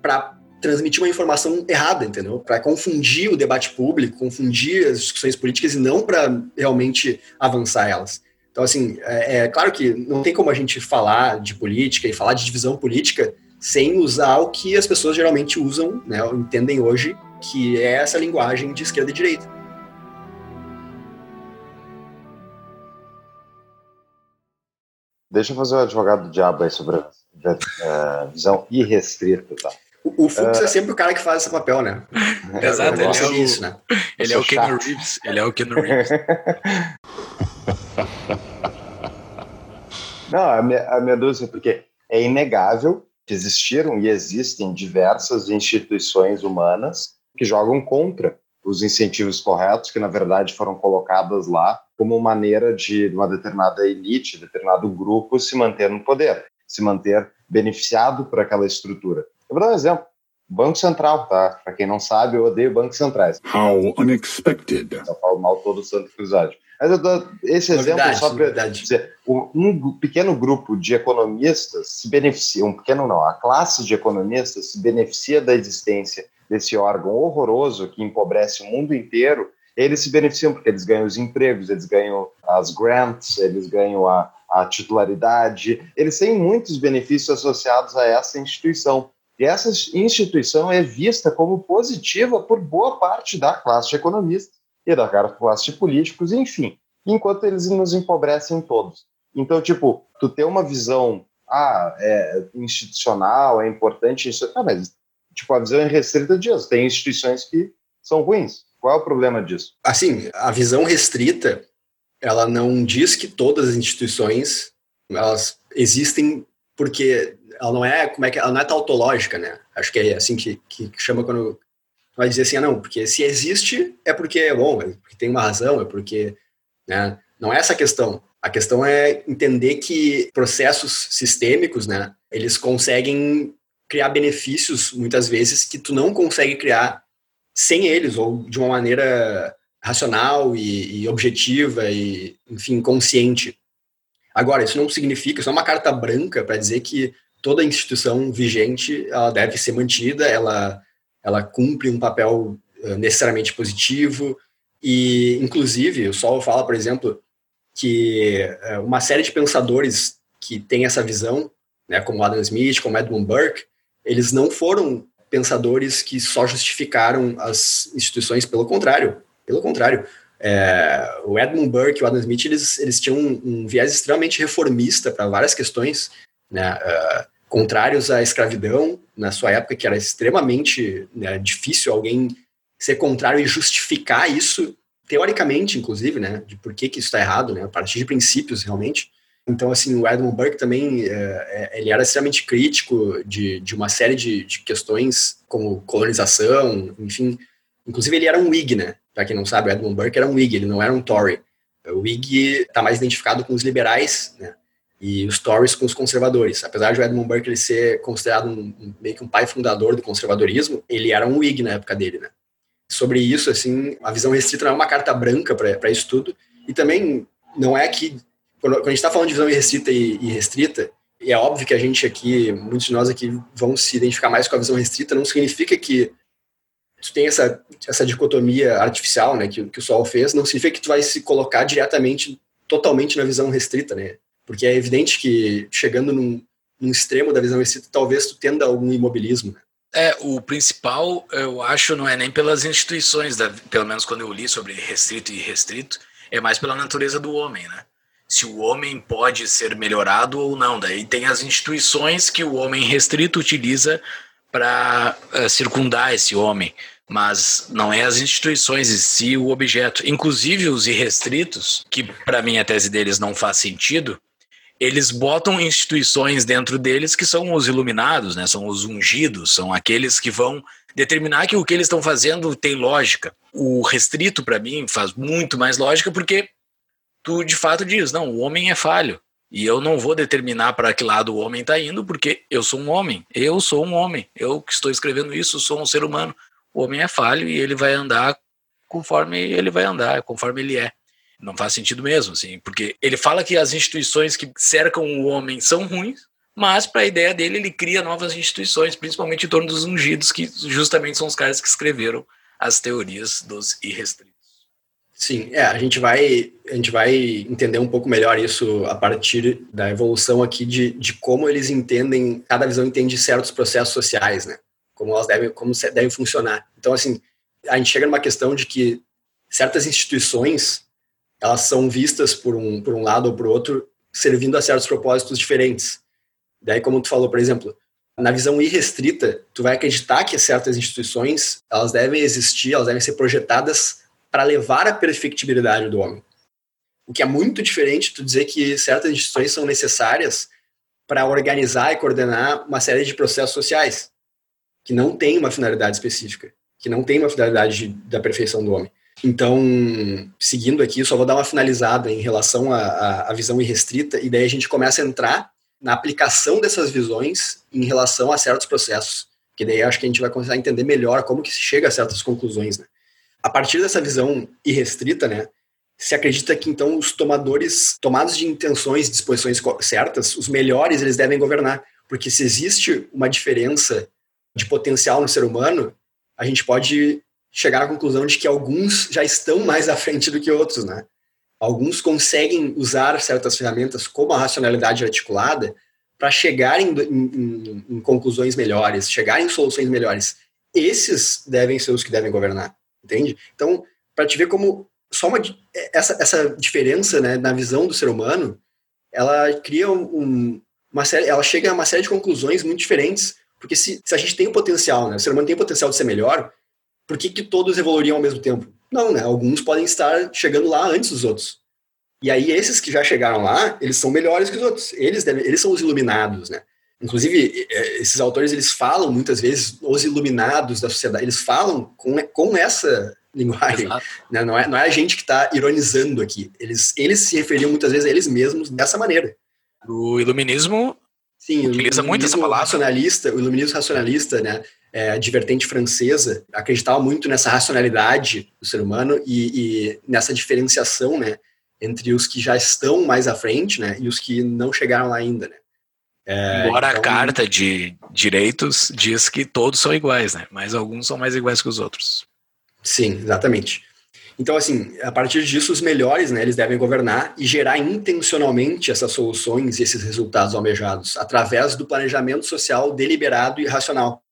para transmitir uma informação errada, entendeu? Para confundir o debate público, confundir as discussões políticas e não para realmente avançar elas. Então, assim, é, é claro que não tem como a gente falar de política e falar de divisão política sem usar o que as pessoas geralmente usam, né, ou entendem hoje, que é essa linguagem de esquerda e direita. Deixa eu fazer o advogado do diabo aí sobre a uh, visão irrestrita, tá? O, o Fux uh, é sempre o cara que faz esse papel, né? Exato, ele é o, isso, né? Ele é o Keanu Reeves, ele é o Keanu Reeves. Não, a minha, a minha dúvida é porque é inegável que existiram e existem diversas instituições humanas que jogam contra os incentivos corretos, que na verdade foram colocadas lá como maneira de uma determinada elite, determinado grupo se manter no poder, se manter beneficiado por aquela estrutura. Eu vou dar um exemplo. Banco Central, tá? Para quem não sabe, eu odeio bancos centrais. How unexpected. Eu falo mal todo o santo cruzado. Mas eu dou esse exemplo verdade, só para dizer, um pequeno grupo de economistas se beneficia, um pequeno não, a classe de economistas se beneficia da existência desse órgão horroroso que empobrece o mundo inteiro. Eles se beneficiam porque eles ganham os empregos, eles ganham as grants, eles ganham a, a titularidade. Eles têm muitos benefícios associados a essa instituição. E essa instituição é vista como positiva por boa parte da classe de economistas e da classe de políticos, enfim. Enquanto eles nos empobrecem todos. Então, tipo, tu ter uma visão ah, é institucional, é importante isso. Ah, mas tipo, a visão é restrita disso. Tem instituições que são ruins. Qual é o problema disso? Assim, a visão restrita, ela não diz que todas as instituições elas existem porque ela não é, como é que, ela não é tautológica, né? Acho que é assim que, que chama quando vai dizer assim, ah, não, porque se existe é porque é bom, é porque tem uma razão, é porque, né? Não é essa a questão. A questão é entender que processos sistêmicos, né? Eles conseguem criar benefícios muitas vezes que tu não consegue criar sem eles, ou de uma maneira racional e, e objetiva e, enfim, consciente. Agora, isso não significa, isso não é uma carta branca para dizer que toda instituição vigente ela deve ser mantida, ela, ela cumpre um papel necessariamente positivo e, inclusive, o Sowell fala, por exemplo, que uma série de pensadores que têm essa visão, né, como Adam Smith, como Edmund Burke, eles não foram pensadores que só justificaram as instituições, pelo contrário. Pelo contrário, é, o Edmund Burke e o Adam Smith, eles, eles tinham um, um viés extremamente reformista para várias questões, né, uh, contrários à escravidão, na sua época, que era extremamente, né, difícil alguém ser contrário e justificar isso, teoricamente, inclusive, né, de por que, que isso está errado, né, a partir de princípios, realmente. Então, assim, o Edmund Burke também, é, ele era extremamente crítico de, de uma série de, de questões como colonização, enfim. Inclusive, ele era um Whig, né? Para quem não sabe, o Edmund Burke era um Whig, ele não era um Tory. O Whig está mais identificado com os liberais, né? E os Tories com os conservadores. Apesar de o Edmund Burke ele ser considerado um, um, meio que um pai fundador do conservadorismo, ele era um Whig na época dele, né? Sobre isso, assim, a visão restrita não é uma carta branca para isso tudo. E também não é que... Quando a gente está falando de visão irrestrita e, e restrita, e é óbvio que a gente aqui, muitos de nós aqui, vão se identificar mais com a visão restrita, não significa que tu tem essa, essa dicotomia artificial, né, que, que o Sowell fez, não significa que tu vai se colocar diretamente, totalmente na visão restrita, né? Porque é evidente que, chegando num, num extremo da visão restrita, talvez tu tenda algum imobilismo, né? É, o principal, eu acho, não é nem pelas instituições, da, pelo menos quando eu li sobre restrito e irrestrito, é mais pela natureza do homem, né? Se o homem pode ser melhorado ou não. Daí tem as instituições que o homem restrito utiliza para uh, circundar esse homem, mas não é as instituições em si o objeto. Inclusive os irrestritos, que para mim a tese deles não faz sentido, eles botam instituições dentro deles que são os iluminados, né? São os ungidos, são aqueles que vão determinar que o que eles estão fazendo tem lógica. O restrito para mim faz muito mais lógica porque tu de fato diz, não, o homem é falho e eu não vou determinar para que lado o homem está indo porque eu sou um homem, eu sou um homem, eu que estou escrevendo isso sou um ser humano. O homem é falho e ele vai andar conforme ele vai andar, conforme ele é. Não faz sentido mesmo, assim, porque ele fala que as instituições que cercam o homem são ruins, mas para a ideia dele ele cria novas instituições, principalmente em torno dos ungidos, que justamente são os caras que escreveram as teorias dos irrestritos. Sim, é, a gente vai, a gente vai entender um pouco melhor isso a partir da evolução aqui de, de como eles entendem, cada visão entende certos processos sociais, né? Como elas devem, como devem funcionar. Então, assim, a gente chega numa questão de que certas instituições, elas são vistas por um, por um lado ou por outro, servindo a certos propósitos diferentes. Daí, como tu falou, por exemplo, na visão irrestrita, tu vai acreditar que certas instituições, elas devem existir, elas devem ser projetadas para levar a perfectibilidade do homem. O que é muito diferente de tu dizer que certas instituições são necessárias para organizar e coordenar uma série de processos sociais, que não tem uma finalidade específica, que não tem uma finalidade de, da perfeição do homem. Então, seguindo aqui, só vou dar uma finalizada em relação à visão irrestrita, e daí a gente começa a entrar na aplicação dessas visões em relação a certos processos, que daí acho que a gente vai começar a entender melhor como que se chega a certas conclusões, né? A partir dessa visão irrestrita, né, se acredita que, então, os tomadores, tomados de intenções e disposições certas, os melhores, eles devem governar. Porque se existe uma diferença de potencial no ser humano, a gente pode chegar à conclusão de que alguns já estão mais à frente do que outros, né? Alguns conseguem usar certas ferramentas, como a racionalidade articulada, para chegarem em, em, em conclusões melhores, chegarem em soluções melhores. Esses devem ser os que devem governar. Entende? Então, para te ver como só uma, essa, essa diferença, né, na visão do ser humano, ela cria um, uma série, ela chega a uma série de conclusões muito diferentes, porque se, se a gente tem o potencial, né, o ser humano tem o potencial de ser melhor, por que que todos evoluiriam ao mesmo tempo? Não, né? Alguns podem estar chegando lá antes dos outros. E aí esses que já chegaram lá, eles são melhores que os outros. Eles devem, eles são os iluminados, né? Inclusive, esses autores, eles falam muitas vezes os iluminados da sociedade, eles falam com, com essa linguagem, né? Não é, não é a gente que está ironizando aqui, eles, eles se referiam muitas vezes a eles mesmos dessa maneira. O iluminismo, sim, utiliza o iluminismo muito essa palavra. Racionalista, o iluminismo racionalista, né? É, de vertente francesa, acreditava muito nessa racionalidade do ser humano e, e nessa diferenciação, né, entre os que já estão mais à frente, né, e os que não chegaram lá ainda, né? É, Embora então... a Carta de Direitos diz que todos são iguais, né? Mas alguns são mais iguais que os outros. Sim, exatamente. Então, assim, a partir disso, os melhores, né, eles devem governar e gerar intencionalmente essas soluções e esses resultados almejados através do planejamento social deliberado e racional.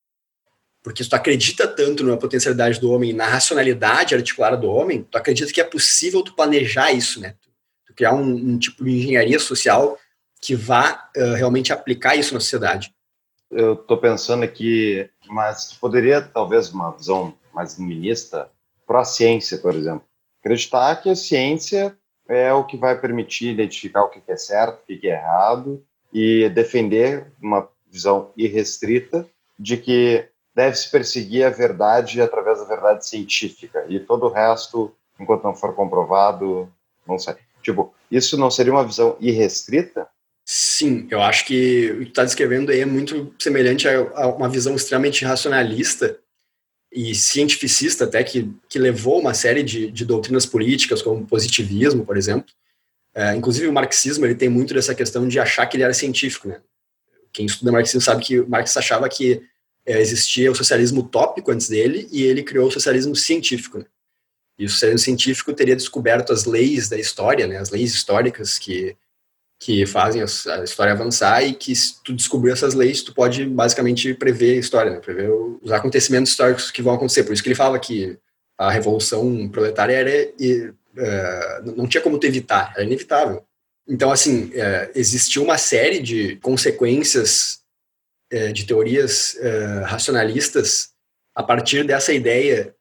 Porque se tu acredita tanto na potencialidade do homem, na racionalidade articulada do homem, tu acredita que é possível tu planejar isso, né? Tu criar um, um tipo de engenharia social que vá uh, realmente aplicar isso na sociedade. Eu estou pensando aqui, mas poderia, talvez, uma visão mais iluminista para a ciência, por exemplo. Acreditar que a ciência é o que vai permitir identificar o que é certo, o que é errado, e defender uma visão irrestrita de que deve-se perseguir a verdade através da verdade científica, e todo o resto, enquanto não for comprovado, não sai. Tipo, isso não seria uma visão irrestrita? Sim, eu acho que o que tu está descrevendo aí é muito semelhante a uma visão extremamente racionalista e cientificista até, que, que levou uma série de, de doutrinas políticas, como o positivismo, por exemplo. É, inclusive o marxismo, ele tem muito dessa questão de achar que ele era científico, né? Quem estuda marxismo sabe que Marx achava que É, existia o socialismo utópico antes dele, e ele criou o socialismo científico, né? E o socialismo científico teria descoberto as leis da história, né? As leis históricas que, que fazem a história avançar, e que se tu descobrir essas leis, tu pode basicamente prever a história, né? Prever os acontecimentos históricos que vão acontecer. Por isso que ele falava que a revolução proletária era, e, é, não tinha como tu evitar, era inevitável. Então, assim, é, existiu uma série de consequências de teorias uh, racionalistas a partir dessa ideia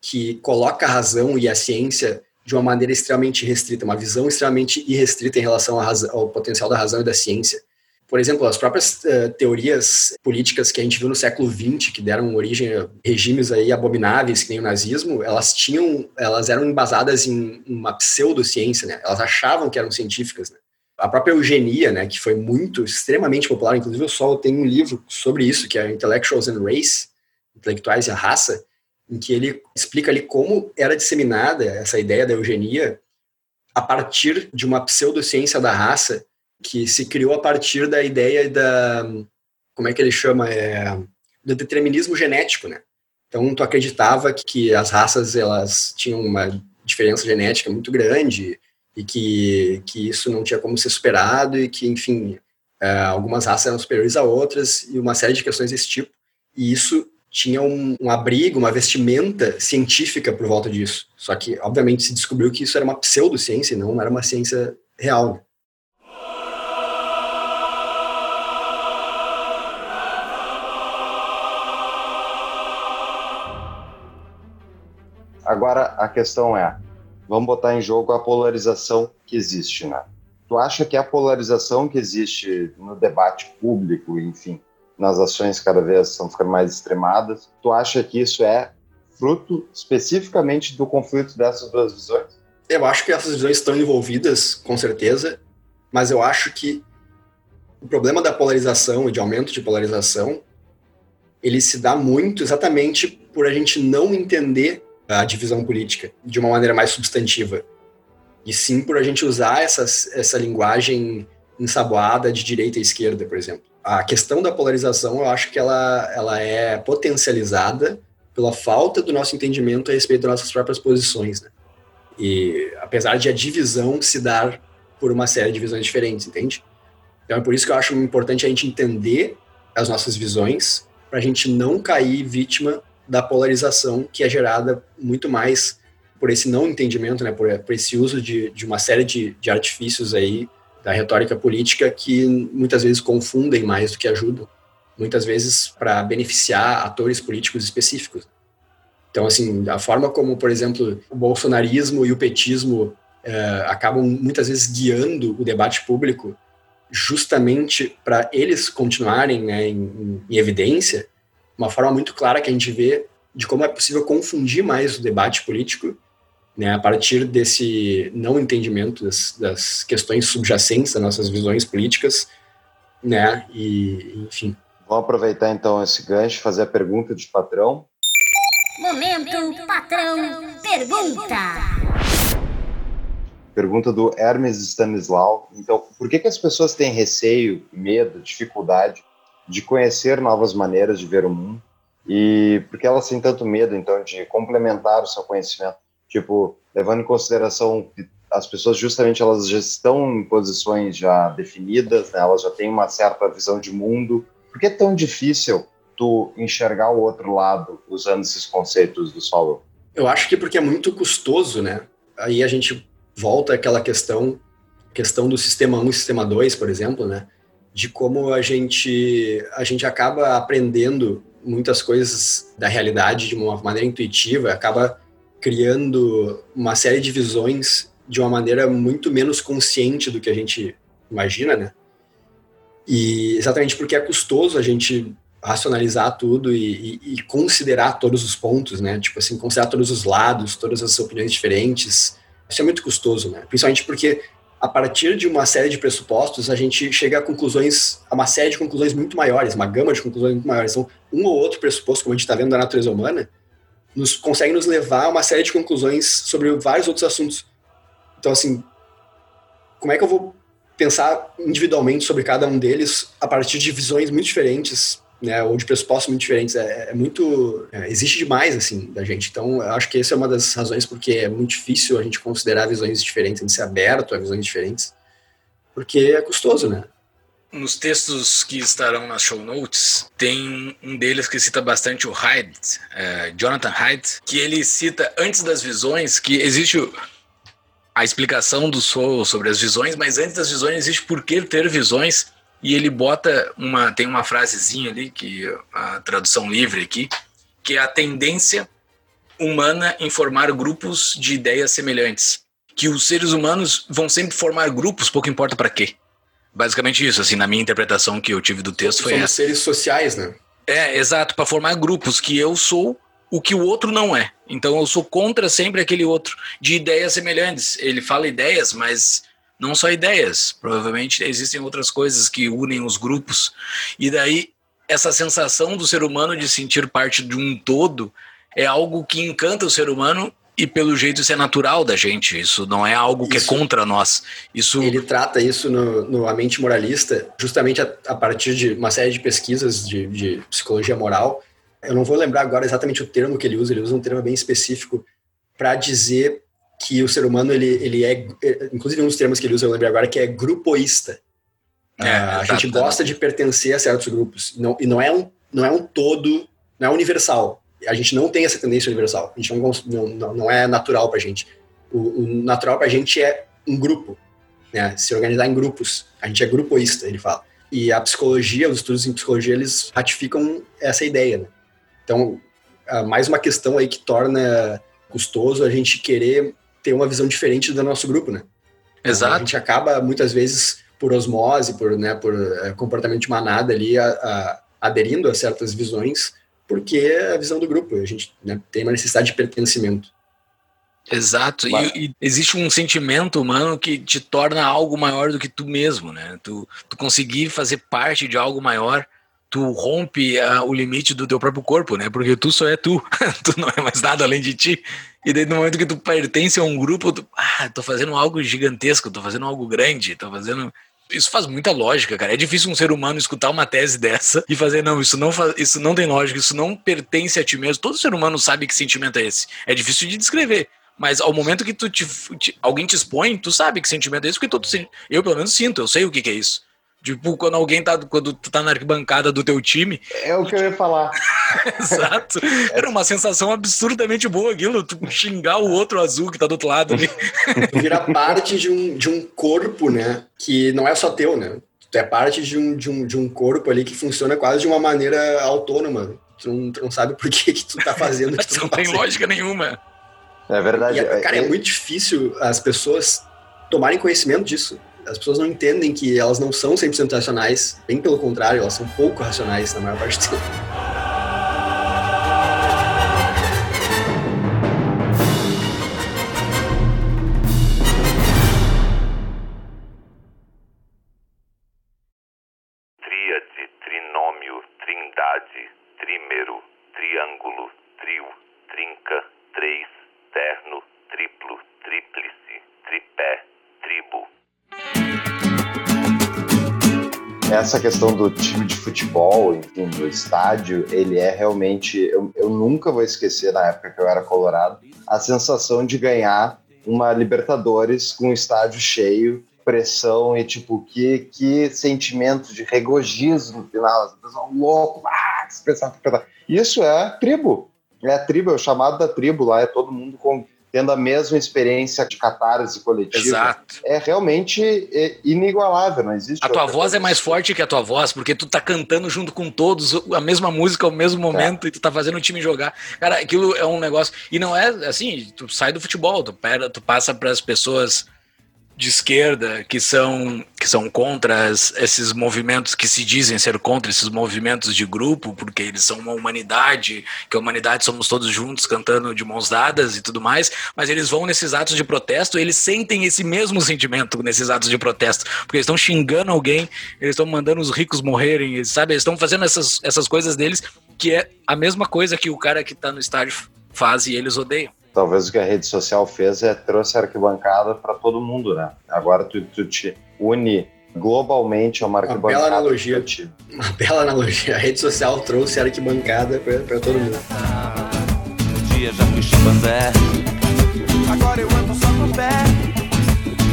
que coloca a razão e a ciência de uma maneira extremamente restrita, uma visão extremamente irrestrita em relação à razão, ao potencial da razão e da ciência. Por exemplo, as próprias uh, teorias políticas que a gente viu no século vinte, que deram origem a regimes aí abomináveis, que nem o nazismo, elas, tinham, elas eram embasadas em uma pseudociência, né? Elas achavam que eram científicas, né? A própria eugenia, né, que foi muito, extremamente popular, inclusive eu só tenho um livro sobre isso, que é Intellectuals and Race, Intelectuais e a Raça, em que ele explica ali como era disseminada essa ideia da eugenia a partir de uma pseudociência da raça, que se criou a partir da ideia da, como é que ele chama, é, do determinismo genético, né? Então, tu acreditava que as raças, elas tinham uma diferença genética muito grande, e que, que isso não tinha como ser superado, e que, enfim, algumas raças eram superiores a outras, e uma série de questões desse tipo. E isso tinha um, um abrigo, uma vestimenta científica por volta disso. Só que, obviamente, se descobriu que isso era uma pseudociência, e não era uma ciência real. Agora, a questão é, vamos botar em jogo a polarização que existe, né? Tu acha que a polarização que existe no debate público, enfim, nas ações cada vez estão ficando mais extremadas, tu acha que isso é fruto especificamente do conflito dessas duas visões? Eu acho que essas visões estão envolvidas, com certeza, mas eu acho que o problema da polarização e de aumento de polarização, ele se dá muito exatamente por a gente não entender a divisão política de uma maneira mais substantiva. E sim por a gente usar essas, essa linguagem ensaboada de direita e esquerda, por exemplo. A questão da polarização, eu acho que ela, ela é potencializada pela falta do nosso entendimento a respeito das nossas próprias posições, né? E apesar de a divisão se dar por uma série de visões diferentes, entende? Então é por isso que eu acho importante a gente entender as nossas visões, para a gente não cair vítima da polarização, que é gerada muito mais por esse não entendimento, né, por, por esse uso de, de uma série de, de artifícios aí da retórica política, que muitas vezes confundem mais do que ajudam, muitas vezes para beneficiar atores políticos específicos. Então, assim, a forma como, por exemplo, o bolsonarismo e o petismo eh, acabam muitas vezes guiando o debate público justamente para eles continuarem, né, em, em evidência. Uma forma muito clara que a gente vê de como é possível confundir mais o debate político, né, a partir desse não entendimento das, das questões subjacentes das nossas visões políticas, né, e enfim. Vamos aproveitar então esse gancho e fazer a pergunta de patrão. Momento, patrão, pergunta! Pergunta do Hermes Stanislau. Então, por que que as pessoas têm receio, medo, dificuldade de conhecer novas maneiras de ver o mundo, e porque elas têm tanto medo, então, de complementar o seu conhecimento? tipo, levando em consideração que as pessoas justamente elas já estão em posições já definidas, né? Elas já têm uma certa visão de mundo. Por que é tão difícil tu enxergar o outro lado usando esses conceitos do Sowell? Eu acho que porque é muito custoso, né? Aí a gente volta àquela questão, questão do sistema um e sistema dois, por exemplo, né? De como a gente, a gente acaba aprendendo muitas coisas da realidade de uma maneira intuitiva, acaba criando uma série de visões de uma maneira muito menos consciente do que a gente imagina, né? E exatamente porque é custoso a gente racionalizar tudo e, e, e considerar todos os pontos, né? Tipo assim, considerar todos os lados, todas as opiniões diferentes. Isso é muito custoso, né? Principalmente porque a partir de uma série de pressupostos, a gente chega a conclusões, a uma série de conclusões muito maiores, uma gama de conclusões muito maiores. Então, um ou outro pressuposto, como a gente está vendo da natureza humana, nos, consegue nos levar a uma série de conclusões sobre vários outros assuntos. Então, assim, como é que eu vou pensar individualmente sobre cada um deles a partir de visões muito diferentes, né, ou de pressupostos muito diferentes? É, é muito... É, existe demais, assim, da gente. Então, eu acho que essa é uma das razões porque é muito difícil a gente considerar visões diferentes, a gente ser aberto a visões diferentes, porque é custoso, né? Nos textos que estarão nas show notes, tem um deles que cita bastante o Haidt, é, Jonathan Haidt, que ele cita, antes das visões, que existe a explicação do Sowell sobre as visões, mas antes das visões existe por que ter visões. E ele bota uma, tem uma frasezinha ali, que a tradução livre aqui, que é a tendência humana em formar grupos de ideias semelhantes. Que os seres humanos vão sempre formar grupos, pouco importa para quê. Basicamente isso, assim, na minha interpretação que eu tive do texto foi essa. Somos seres sociais, né? É, exato, para formar grupos, que eu sou o que o outro não é. Então eu sou contra sempre aquele outro, de ideias semelhantes. Ele fala ideias, mas... não só ideias, provavelmente existem outras coisas que unem os grupos. E daí, essa sensação do ser humano de sentir parte de um todo é algo que encanta o ser humano e, pelo jeito, isso é natural da gente. Isso não é algo que isso, é contra nós. Isso... Ele trata isso no, no A Mente Moralista, justamente a, a partir de uma série de pesquisas de, de psicologia moral. Eu não vou lembrar agora exatamente o termo que ele usa, ele usa um termo bem específico para dizer... que o ser humano, ele, ele é... Inclusive, um dos termos que ele usa, eu lembrei agora, que é grupoísta. É, ah, a gente gosta de pertencer a certos grupos. Não, e não é, um, não é um todo... Não é universal. A gente não tem essa tendência universal. A gente não, não, não é natural pra gente. O, o natural pra gente é um grupo. Né? Se organizar em grupos. A gente é grupoísta, ele fala. E a psicologia, os estudos em psicologia, eles ratificam essa ideia. Né? Então, mais uma questão aí que torna custoso a gente querer... ter uma visão diferente do nosso grupo, né? Exato. A gente acaba, muitas vezes, por osmose, por, né, por comportamento de manada ali, a, a, aderindo a certas visões, porque é a visão do grupo. A gente, né, tem uma necessidade de pertencimento. Exato. Claro. E, e existe um sentimento humano que te torna algo maior do que tu mesmo, né? Tu, tu conseguir fazer parte de algo maior, tu rompe a, o limite do teu próprio corpo, né? Porque tu só é tu. Tu não é mais nada além de ti. E daí, no momento que tu pertence a um grupo, tu... Ah, tô fazendo algo gigantesco, tô fazendo algo grande, tô fazendo... Isso faz muita lógica, cara. É difícil um ser humano escutar uma tese dessa e fazer, não, isso não, faz... isso não tem lógica, isso não pertence a ti mesmo. Todo ser humano sabe que sentimento é esse. É difícil de descrever. Mas ao momento que tu te... Te... alguém te expõe, tu sabe que sentimento é esse, porque todo... eu, pelo menos, sinto, eu sei o que, que é isso. Tipo, quando alguém tá, quando tu tá na arquibancada do teu time... É o que eu ia falar. Exato. Era uma sensação absurdamente boa aquilo, tu xingar o outro azul que tá do outro lado ali. Tu vira parte de um, de um corpo, né? Que não é só teu, né? Tu é parte de um, de um, de um corpo ali que funciona quase de uma maneira autônoma. Tu não, tu não sabe por que, que tu tá fazendo o que tu tá fazendo. Não tem lógica nenhuma. É verdade. E, cara, é muito difícil as pessoas tomarem conhecimento disso. As pessoas não entendem que elas não são cem por cento racionais, bem pelo contrário, elas são pouco racionais na maior parte do tempo. Tríade, trinômio, trindade, trímero, triângulo, trio, trinca, três, terno, triplo, tríplice, tripé, tribo. Essa questão do time de futebol, enfim, do estádio, ele é realmente... Eu, eu nunca vou esquecer, na época que eu era colorado, a sensação de ganhar uma Libertadores com o estádio cheio, pressão e tipo, que, que sentimento de regozijo no final, o pessoal louco, ah, expressar, isso é tribo, é a tribo, é o chamado da tribo lá, é todo mundo com, tendo a mesma experiência de catarse coletiva. Exato. É realmente inigualável, não existe. A tua voz coisa. É mais forte que a tua voz, porque tu tá cantando junto com todos a mesma música ao mesmo momento é. E tu tá fazendo o time jogar. Cara, aquilo é um negócio, e não é assim, tu sai do futebol, tu, pera, tu passa pras pessoas de esquerda, que são, que são contra as, esses movimentos, que se dizem ser contra esses movimentos de grupo, porque eles são uma humanidade, que a humanidade somos todos juntos, cantando de mãos dadas e tudo mais, mas eles vão nesses atos de protesto, eles sentem esse mesmo sentimento nesses atos de protesto, porque eles estão xingando alguém, eles estão mandando os ricos morrerem, sabe? Eles estão fazendo essas, essas coisas deles, que é a mesma coisa que o cara que está no estádio faz e eles odeiam. Talvez o que a rede social fez é trouxe a arquibancada para todo mundo, né? Agora tu, tu te une globalmente a uma arquibancada. Uma bela analogia. Uma bela analogia. A rede social trouxe a arquibancada para todo mundo. Um dia já fui chimpanzé. Agora eu ando só com o pé.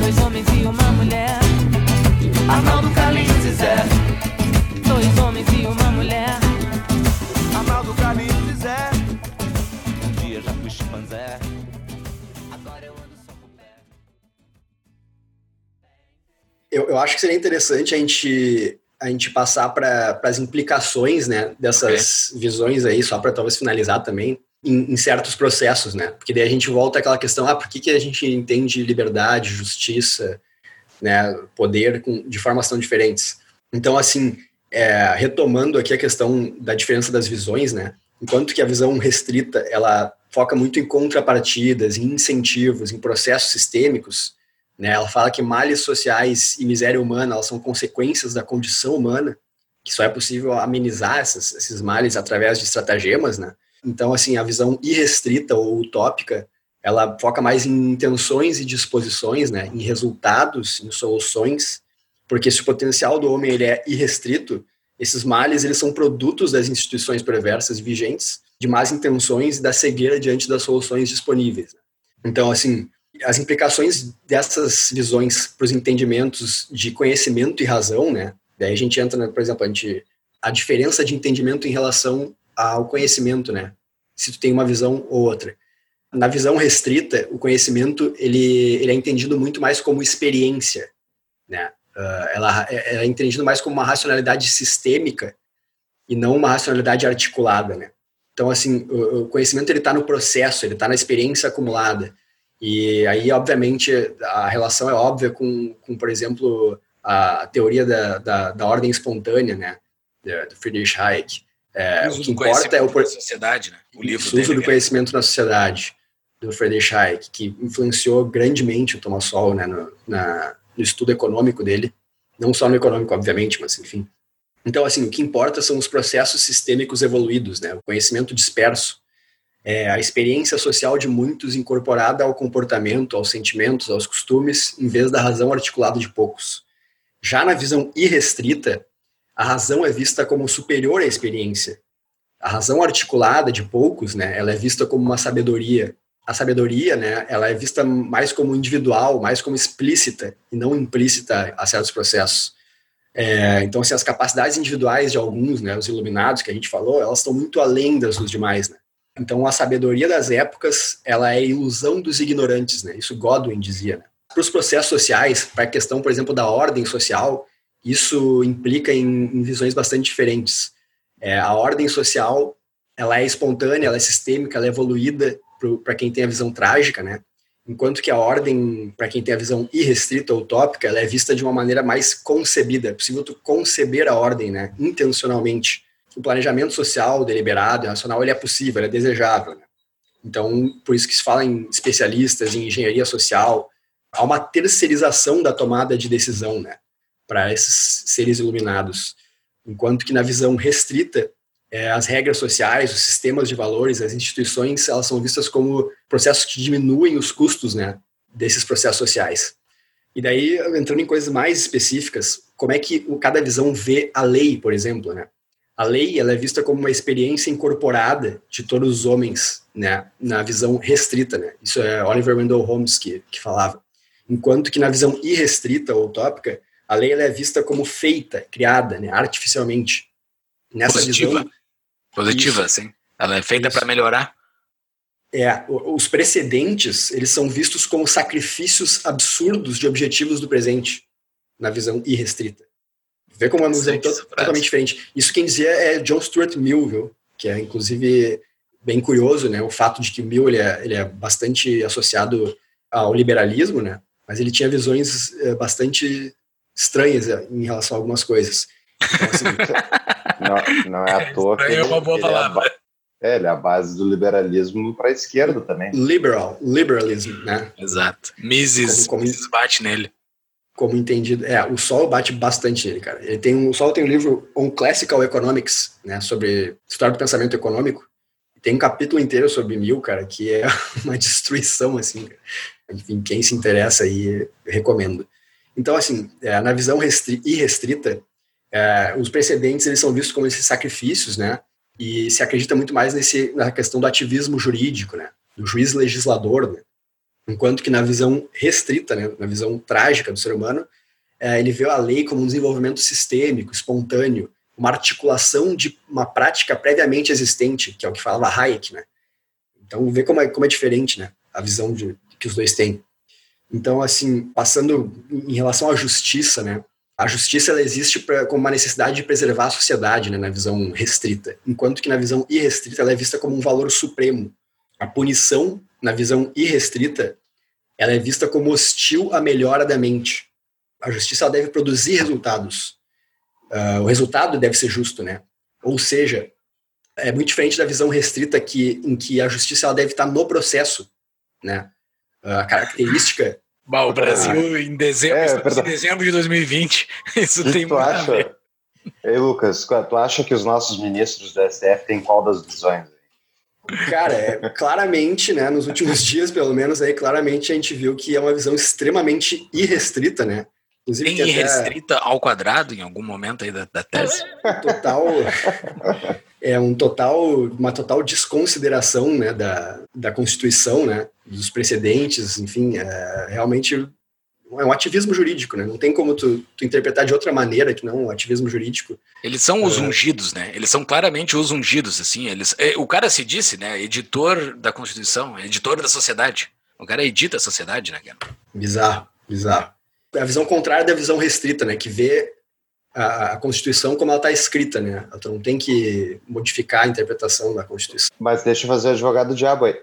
Dois homens e uma mulher. Arnaldo, Carlinhos e Zé. Dois homens e uma mulher. Arnaldo, Carlinhos e Zé. Eu, eu acho que seria interessante a gente, a gente passar para as implicações, né, dessas okay. visões aí, só para talvez finalizar também, em, em certos processos, né? Porque daí a gente volta àquela questão, ah, por que, que a gente entende liberdade, justiça, né, poder com, de formas tão diferentes? Então, assim, é, retomando aqui a questão da diferença das visões, né? Enquanto que a visão restrita, ela foca muito em contrapartidas, em incentivos, em processos sistêmicos, né? Ela fala que males sociais e miséria humana, elas são consequências da condição humana, que só é possível amenizar essas, esses males através de estratagemas, né? Então, assim, a visão irrestrita ou utópica, ela foca mais em intenções e disposições, né? Em resultados, em soluções, porque se o potencial do homem ele é irrestrito, esses males eles são produtos das instituições perversas vigentes, de más intenções e da cegueira diante das soluções disponíveis. Então, assim, as implicações dessas visões para os entendimentos de conhecimento e razão, né? Daí a gente entra, por exemplo, a, gente, a diferença de entendimento em relação ao conhecimento, né? Se tu tem uma visão ou outra. Na visão restrita, o conhecimento ele, ele é entendido muito mais como experiência, né? Uh, ela, ela é entendida mais como uma racionalidade sistêmica e não uma racionalidade articulada, né? Então, assim, o, o conhecimento ele está no processo, ele está na experiência acumulada. E aí, obviamente, a relação é óbvia com, com por exemplo, a, a teoria da, da, da ordem espontânea, né? Do Friedrich Hayek. É, o, o que importa é o... Por... Sociedade, né? O livro o uso dele, do é. conhecimento na sociedade, do Friedrich Hayek, que influenciou grandemente o Thomas Sowell, né? No, na... no estudo econômico dele, não só no econômico, obviamente, mas enfim. Então, assim, o que importa são os processos sistêmicos evoluídos, né? O conhecimento disperso, é, a experiência social de muitos incorporada ao comportamento, aos sentimentos, aos costumes, em vez da razão articulada de poucos. Já na visão irrestrita, a razão é vista como superior à experiência. A razão articulada de poucos, né? Ela é vista como uma sabedoria. A sabedoria, né, ela é vista mais como individual, mais como explícita e não implícita a certos processos. É, então, assim, as capacidades individuais de alguns, né, os iluminados que a gente falou, elas estão muito além das dos demais, né? Então, a sabedoria das épocas, ela é a ilusão dos ignorantes, né? Isso Godwin dizia, né? Para os processos sociais, para a questão, por exemplo, da ordem social, isso implica em, em visões bastante diferentes. É, a ordem social, ela é espontânea, ela é sistêmica, ela é evoluída, para quem tem a visão trágica, né? Enquanto que a ordem, para quem tem a visão irrestrita ou utópica, ela é vista de uma maneira mais concebida. É possível tu conceber a ordem, né? Intencionalmente. O planejamento social, deliberado, racional, ele é possível, ele é desejável, né? Então, por isso que se fala em especialistas, em engenharia social, há uma terceirização da tomada de decisão, né? Para esses seres iluminados. Enquanto que na visão restrita, as regras sociais, os sistemas de valores, as instituições, elas são vistas como processos que diminuem os custos, né, desses processos sociais. E daí, entrando em coisas mais específicas, como é que cada visão vê a lei, por exemplo, né? A lei, ela é vista como uma experiência incorporada de todos os homens, né, na visão restrita, né? Isso é Oliver Wendell Holmes que, que falava. Enquanto que na visão irrestrita ou utópica, a lei ela é vista como feita, criada, né, artificialmente. Nessa Positiva. Visão, Positiva, isso, sim. Ela é feita para melhorar. É, os precedentes, eles são vistos como sacrifícios absurdos de objetivos do presente, na visão irrestrita. Vê como é uma visão to- totalmente diferente. Isso quem dizia é John Stuart Mill, viu? Que é, inclusive, bem curioso, né? O fato de que o Mill ele é, ele é bastante associado ao liberalismo, né? Mas ele tinha visões é, bastante estranhas é, em relação a algumas coisas. Então, assim, não, não é à toa que ele, é uma boa ele, palavra. É a ba- é, ele é a base do liberalismo para a esquerda também. Liberal, liberalismo, hum, né? Exato. Mises, como, como Mises bate nele. Como entendido, é, o Sowell bate bastante nele, cara. Ele tem um, o Sowell tem um livro On Classical Economics, né, sobre história do pensamento econômico. Tem um capítulo inteiro sobre Mill, cara, que é uma destruição, assim, cara. Enfim, quem se interessa aí, recomendo. Então, assim, é, na visão restri- irrestrita, é, os precedentes, eles são vistos como esses sacrifícios, né, e se acredita muito mais nesse, na questão do ativismo jurídico, né, do juiz legislador, né. Enquanto que na visão restrita, né, na visão trágica do ser humano, é, ele vê a lei como um desenvolvimento sistêmico, espontâneo, uma articulação de uma prática previamente existente, que é o que falava Hayek, né? Então, vê como é, como é diferente, né, a visão de, que os dois têm. Então, assim, passando em relação à justiça, né, a justiça ela existe pra, como uma necessidade de preservar a sociedade, né, na visão restrita, enquanto que na visão irrestrita ela é vista como um valor supremo. A punição, na visão irrestrita, ela é vista como hostil à melhora da mente. A justiça deve produzir resultados. Uh, o resultado deve ser justo, né? Ou seja, é muito diferente da visão restrita que, em que a justiça ela deve estar no processo, né? Uh, a característica... Bah, o Brasil ah, em dezembro, é, em dezembro de dois mil e vinte, isso que tem muito acha? A ver. Ei, Lucas, tu acha que os nossos ministros do S T F têm qual das visões? Cara, é, claramente, né, nos últimos dias, pelo menos, aí, claramente a gente viu que é uma visão extremamente irrestrita, né? Inclusive, tem irrestrita até... ao quadrado em algum momento aí da, da tese? Total, é um total, uma total desconsideração, né, da, da Constituição, né, dos precedentes, enfim, é, realmente é um ativismo jurídico, né? Não tem como tu, tu interpretar de outra maneira que não um ativismo jurídico. Eles são os é... ungidos, né? Eles são claramente os ungidos, assim. Eles, é, o cara se disse, né, editor da Constituição, editor da sociedade. O cara edita a sociedade, né, cara? Bizarro, bizarro. A visão contrária da visão restrita, né, que vê a, a Constituição como ela está escrita, né? Ela não tem que modificar a interpretação da Constituição. Mas deixa eu fazer o advogado do diabo aí.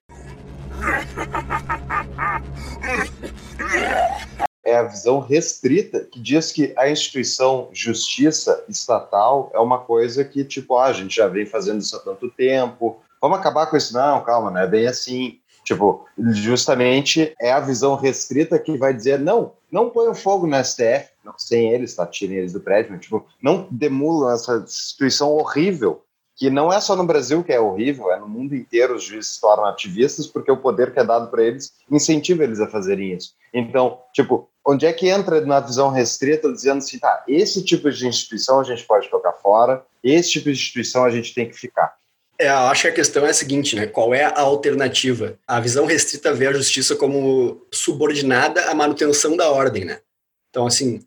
É a visão restrita que diz que a instituição justiça estatal é uma coisa que, tipo, ah, a gente já vem fazendo isso há tanto tempo, vamos acabar com isso? Não, calma, não é bem assim. Tipo, justamente é a visão restrita que vai dizer, não, não ponham fogo no S T F, não, sem eles, tá, tirem eles do prédio, mas, tipo, não demulam essa instituição horrível, que não é só no Brasil que é horrível, é no mundo inteiro os juízes se tornam ativistas porque o poder que é dado para eles incentiva eles a fazerem isso. Então, tipo, onde é que entra na visão restrita dizendo assim, tá, esse tipo de instituição a gente pode tocar fora, esse tipo de instituição a gente tem que ficar. É, eu acho que a questão é a seguinte, né? Qual é a alternativa? A visão restrita vê a justiça como subordinada à manutenção da ordem, né? Então, assim,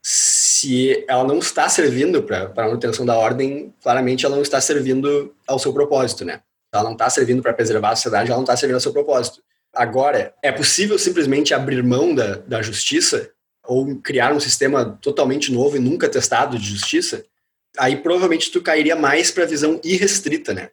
se ela não está servindo para a manutenção da ordem, claramente ela não está servindo ao seu propósito, né? Ela não está servindo para preservar a sociedade, ela não está servindo ao seu propósito. Agora, é possível simplesmente abrir mão da, da justiça ou criar um sistema totalmente novo e nunca testado de justiça? Aí provavelmente tu cairia mais para a visão irrestrita, né?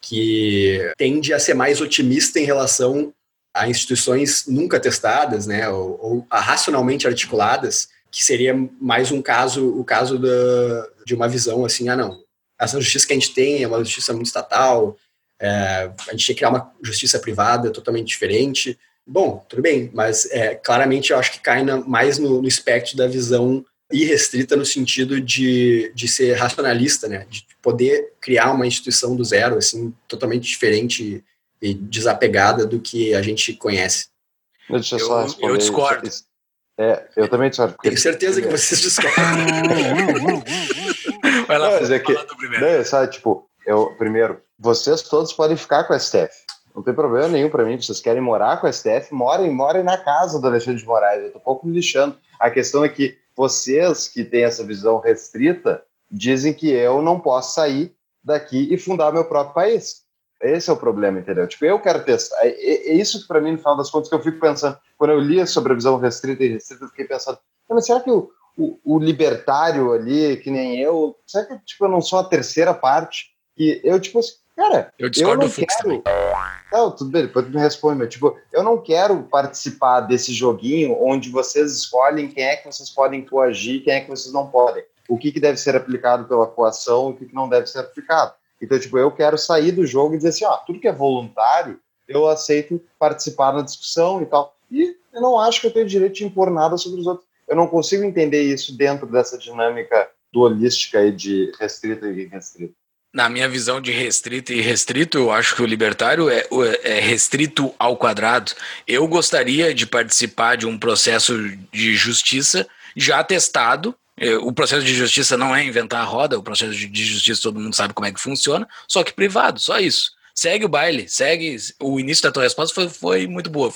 Que tende a ser mais otimista em relação a instituições nunca testadas, né? Ou, ou racionalmente articuladas, que seria mais um caso, o caso da, de uma visão assim, ah não, essa justiça que a gente tem é uma justiça muito estatal, é, a gente tem que criar uma justiça privada totalmente diferente. Bom, tudo bem, mas é, claramente eu acho que cai na, mais no, no espectro da visão irrestrita no sentido de, de ser racionalista, né? De poder criar uma instituição do zero, assim, totalmente diferente e desapegada do que a gente conhece. Deixa eu, só eu discordo. É, eu também discordo. Tenho certeza que vocês discordam. Vai lá, não, mas é que, não, só, tipo, eu, primeiro, vocês todos podem ficar com o S T F. Não tem problema nenhum para mim, vocês querem morar com o S T F, morem, morem na casa do Alexandre de Moraes, eu estou um pouco me lixando. A questão é que vocês que têm essa visão restrita dizem que eu não posso sair daqui e fundar meu próprio país. Esse é o problema, entendeu? Tipo, eu quero testar. É isso que para mim, no final das contas, que eu fico pensando. Quando eu li sobre a visão restrita e restrita, eu fiquei pensando, mas será que o, o, o libertário ali, que nem eu, será que tipo, eu não sou a terceira parte? E eu, tipo assim, cara, eu, eu não quero... Não, tudo bem, depois tu me responde, mas tipo, eu não quero participar desse joguinho onde vocês escolhem quem é que vocês podem coagir e quem é que vocês não podem. O que, que deve ser aplicado pela coação e o que, que não deve ser aplicado. Então, tipo, eu quero sair do jogo e dizer assim, ó, tudo que é voluntário, eu aceito participar da discussão e tal. E eu não acho que eu tenho direito de impor nada sobre os outros. Eu não consigo entender isso dentro dessa dinâmica dualística aí de restrito e restrito. Na minha visão de restrito e restrito, eu acho que o libertário é, é restrito ao quadrado. Eu gostaria de participar de um processo de justiça já testado. O processo de justiça não é inventar a roda, o processo de justiça todo mundo sabe como é que funciona, só que privado, só isso. Segue o baile, segue... O início da tua resposta foi, foi muito boa.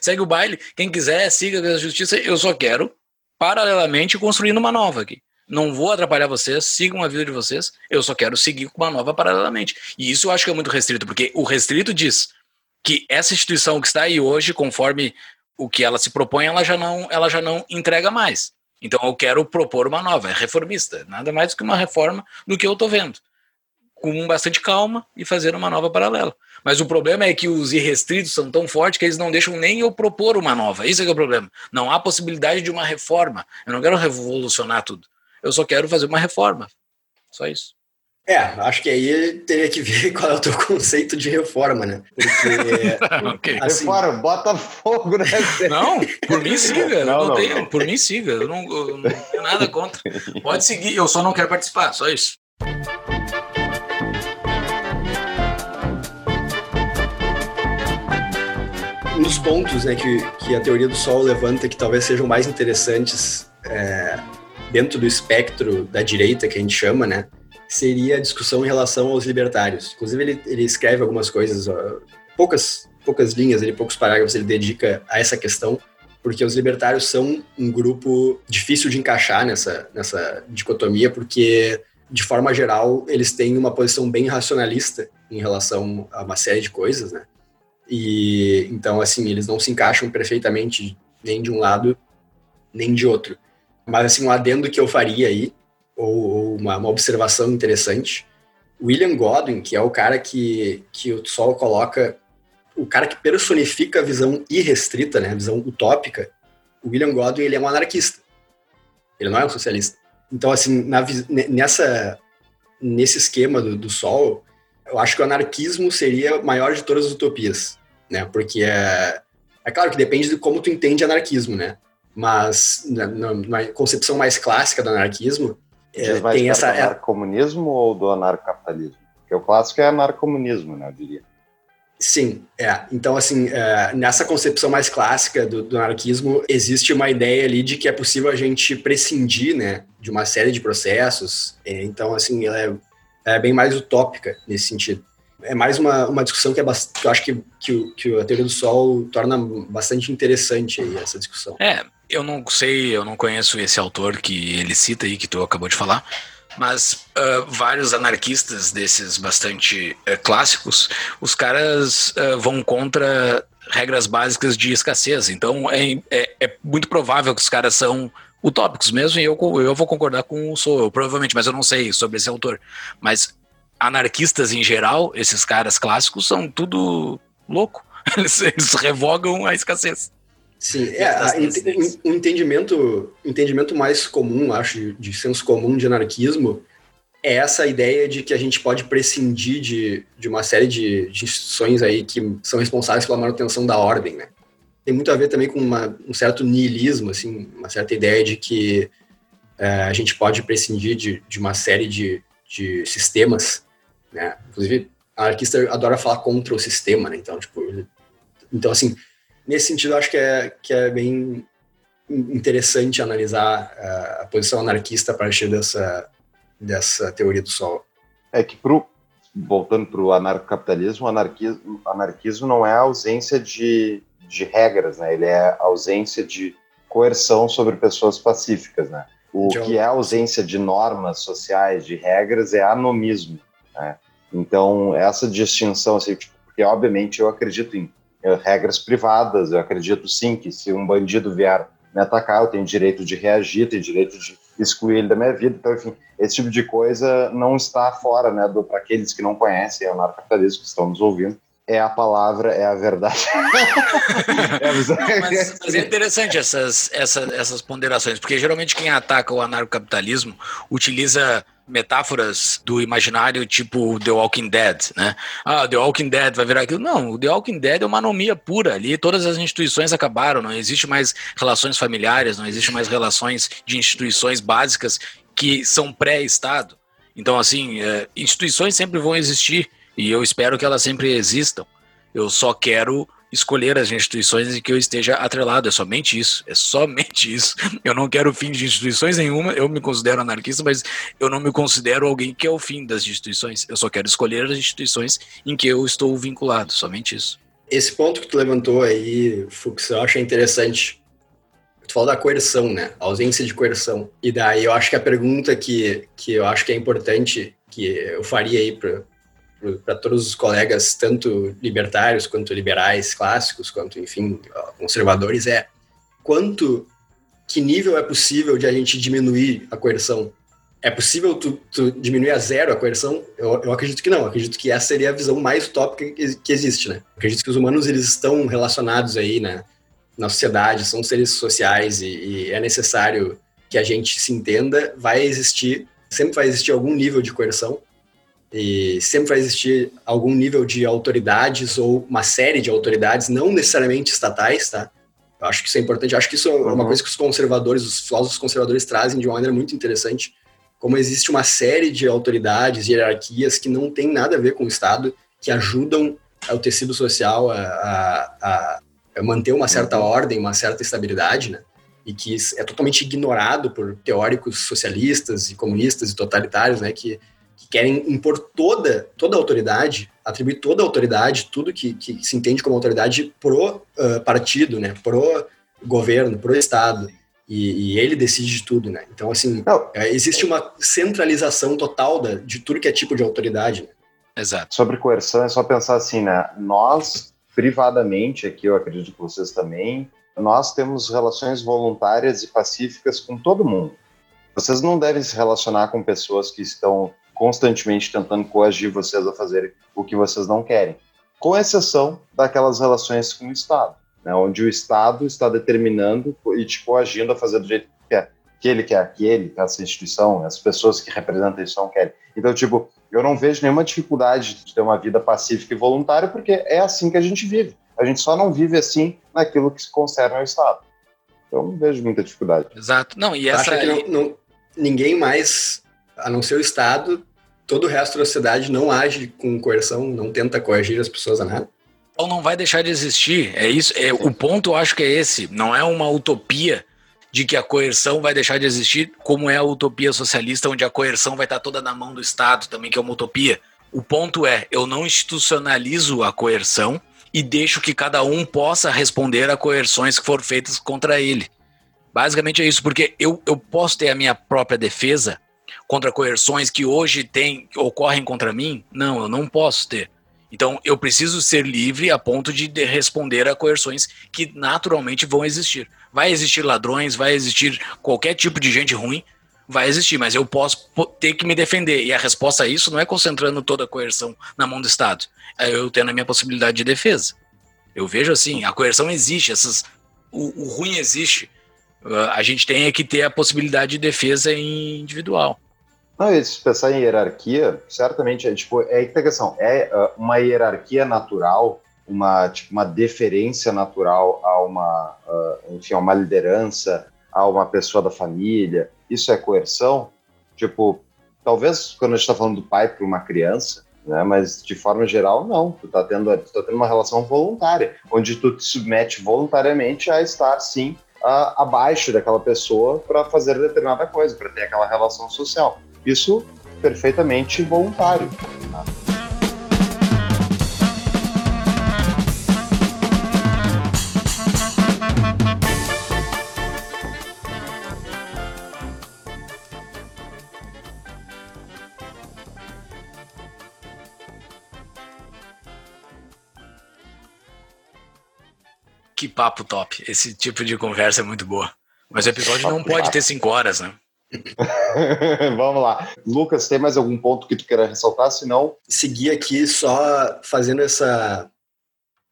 Segue o baile, quem quiser, siga a justiça. Eu só quero, paralelamente, construindo uma nova aqui. Não vou atrapalhar vocês, sigam a vida de vocês, eu só quero seguir com uma nova paralelamente. E isso eu acho que é muito restrito, porque o restrito diz que essa instituição que está aí hoje, conforme o que ela se propõe, ela já não, ela já não entrega mais. Então eu quero propor uma nova, é reformista, nada mais do que uma reforma do que eu estou vendo, com bastante calma e fazer uma nova paralela. Mas o problema é que os irrestritos são tão fortes que eles não deixam nem eu propor uma nova, isso é que é o problema. Não há possibilidade de uma reforma, eu não quero revolucionar tudo, eu só quero fazer uma reforma, só isso. É, acho que aí teria que ver qual é o teu conceito de reforma, né? Porque, okay. Assim... Reforma, bota fogo, né? Não, por mim siga, não, não, não tenho, não. Por mim siga, eu não, eu não tenho nada contra. Pode seguir, eu só não quero participar, só isso. Um dos pontos, né, que, que a teoria do Sol levanta que talvez sejam mais interessantes é, dentro do espectro da direita que a gente chama, né? Seria a discussão em relação aos libertários. Inclusive, ele, ele escreve algumas coisas, ó, poucas, poucas linhas, ele, poucos parágrafos ele dedica a essa questão, porque os libertários são um grupo difícil de encaixar nessa, nessa dicotomia, porque, de forma geral, eles têm uma posição bem racionalista em relação a uma série de coisas, né? E, então, assim, eles não se encaixam perfeitamente nem de um lado, nem de outro. Mas, assim, um adendo que eu faria aí, ou uma, uma observação interessante, William Godwin, que é o cara que, que o Sol coloca, o cara que personifica a visão irrestrita, né, a visão utópica, o William Godwin, ele é um anarquista, ele não é um socialista. Então, assim, na, nessa, nesse esquema do, do Sol, eu acho que o anarquismo seria a maior de todas as utopias, né, porque é, é claro que depende de como tu entende anarquismo, né, mas na, na concepção mais clássica do anarquismo, É, tem essa do anarcomunismo ou do anarcocapitalismo? Porque o clássico é anarcomunismo, né, eu diria. Sim, é. Então, assim, é, nessa concepção mais clássica do, do anarquismo, existe uma ideia ali de que é possível a gente prescindir, né, de uma série de processos. É, então, assim, ela é, é bem mais utópica nesse sentido. É mais uma, uma discussão que, é bast... que eu acho que, que, que a teoria do Sol torna bastante interessante aí, essa discussão. É, eu não sei, eu não conheço esse autor que ele cita aí, que tu acabou de falar, mas uh, vários anarquistas desses bastante uh, clássicos, os caras uh, vão contra regras básicas de escassez, então é, é, é muito provável que os caras são utópicos mesmo, e eu, eu vou concordar com o Sowell, provavelmente, mas eu não sei sobre esse autor, mas... Anarquistas em geral, esses caras clássicos, são tudo louco. Eles, eles revogam a escassez. Sim, é, a, um entendimento, entendimento mais comum, acho, de senso comum de anarquismo, é essa ideia de que a gente pode prescindir de, de uma série de, de instituições aí que são responsáveis pela manutenção da ordem, né? Tem muito a ver também com uma, um certo niilismo, assim, uma certa ideia de que é, a gente pode prescindir de, de uma série de, de sistemas. Né? Inclusive, a anarquista adora falar contra o sistema, né? Então, tipo, ele... então, assim, nesse sentido, acho que é, que é bem interessante analisar a, a posição anarquista a partir dessa, dessa teoria do Sol. É que pro, voltando para o anarcocapitalismo, o anarquismo, anarquismo não é a ausência de, de regras, né? Ele é a ausência de coerção sobre pessoas pacíficas, né? O John. que é a ausência de normas sociais, de regras, é anomismo, né? Então, essa distinção, assim, tipo, porque obviamente eu acredito em regras privadas, eu acredito sim que se um bandido vier me atacar, eu tenho direito de reagir, tenho direito de excluir ele da minha vida, então, enfim, esse tipo de coisa não está fora, né, para aqueles que não conhecem, é o anarcocapitalismo que estão nos ouvindo, é a palavra, é a verdade. é a mas, mas é interessante essas, essas, essas ponderações, porque geralmente quem ataca o anarcocapitalismo utiliza metáforas do imaginário tipo The Walking Dead, né? Ah, The Walking Dead vai virar aquilo. Não, The Walking Dead é uma anomia pura ali, todas as instituições acabaram, não existe mais relações familiares, não existe mais relações de instituições básicas que são pré-Estado. Então, assim, é, instituições sempre vão existir, e eu espero que elas sempre existam. Eu só quero escolher as instituições em que eu esteja atrelado. É somente isso. É somente isso. Eu não quero o fim de instituições nenhuma. Eu me considero anarquista, mas eu não me considero alguém que é o fim das instituições. Eu só quero escolher as instituições em que eu estou vinculado. Somente isso. Esse ponto que tu levantou aí, Fux, eu acho interessante. Tu fala da coerção, né? A ausência de coerção. E daí eu acho que a pergunta que, que eu acho que é importante, que eu faria aí para para todos os colegas, tanto libertários quanto liberais clássicos, quanto, enfim, conservadores, é quanto, que nível é possível de a gente diminuir a coerção? É possível tu, tu diminuir a zero a coerção? Eu, eu acredito que não, eu acredito que essa seria a visão mais utópica que, que existe, né? Eu acredito que os humanos, eles estão relacionados aí, né, na sociedade, são seres sociais e, e é necessário que a gente se entenda, vai existir, sempre vai existir algum nível de coerção, e sempre vai existir algum nível de autoridades ou uma série de autoridades, não necessariamente estatais, tá? Eu acho que isso é importante. Eu acho que isso é uma uhum. coisa que os conservadores, os filósofos conservadores trazem de uma maneira muito interessante, como existe uma série de autoridades e hierarquias que não tem nada a ver com o Estado, que ajudam o tecido social a, a, a manter uma certa uhum. ordem, uma certa estabilidade, né? E que é totalmente ignorado por teóricos socialistas e comunistas e totalitários, né? Que que querem impor toda, toda a autoridade, atribuir toda a autoridade, tudo que, que se entende como autoridade pro uh, partido, né, pro governo, pro Estado, e, e ele decide de tudo, né, então assim, Não. existe uma centralização total da, de tudo que é tipo de autoridade, né? Exato. Sobre coerção é só pensar assim, né, nós privadamente, aqui eu acredito que vocês também, nós temos relações voluntárias e pacíficas com todo mundo, vocês não devem se relacionar com pessoas que estão constantemente tentando coagir vocês a fazerem o que vocês não querem, com exceção daquelas relações com o Estado, né, onde o Estado está determinando e te coagindo a fazer do jeito que quer, que ele quer, que ele, que essa instituição, as pessoas que representam a instituição querem. Então, tipo, eu não vejo nenhuma dificuldade de ter uma vida pacífica e voluntária, porque é assim que a gente vive. A gente só não vive assim naquilo que se concerne ao Estado. Então, não vejo muita dificuldade. Exato. Não, e essa... Acho que não, não, ninguém mais, a não ser o Estado... Todo o resto da sociedade não age com coerção, não tenta coagir as pessoas a nada. Ou não vai deixar de existir, é isso. É, o ponto eu acho que é esse, não é uma utopia de que a coerção vai deixar de existir, como é a utopia socialista, onde a coerção vai estar toda na mão do Estado também, que é uma utopia. O ponto é, eu não institucionalizo a coerção e deixo que cada um possa responder a coerções que foram feitas contra ele. Basicamente é isso, porque eu, eu posso ter a minha própria defesa contra coerções que hoje tem, que ocorrem contra mim? Não, eu não posso ter. Então, eu preciso ser livre a ponto de responder a coerções que naturalmente vão existir. Vai existir ladrões, vai existir qualquer tipo de gente ruim, vai existir, mas eu posso ter que me defender. E a resposta a isso não é concentrando toda a coerção na mão do Estado. É eu tendo a minha possibilidade de defesa. Eu vejo assim, a coerção existe, essas, o, o ruim existe. A gente tem que ter a possibilidade de defesa individual. Não, e se pensar em hierarquia, certamente é, tipo, é integração, é uh, uma hierarquia natural, uma, tipo, uma deferência natural a uma, uh, enfim, a uma liderança, a uma pessoa da família, isso é coerção? Tipo, talvez quando a gente está falando do pai para uma criança, né, mas de forma geral não, tu está tendo, tu tá tendo uma relação voluntária, onde tu te submete voluntariamente a estar, sim, a, abaixo daquela pessoa para fazer determinada coisa, para ter aquela relação social. Isso perfeitamente voluntário. Que papo top. Esse tipo de conversa é muito boa. Mas o episódio não pode ter cinco horas, né? Vamos lá. Lucas, tem mais algum ponto que tu queira ressaltar? Se não, seguir aqui só fazendo essa,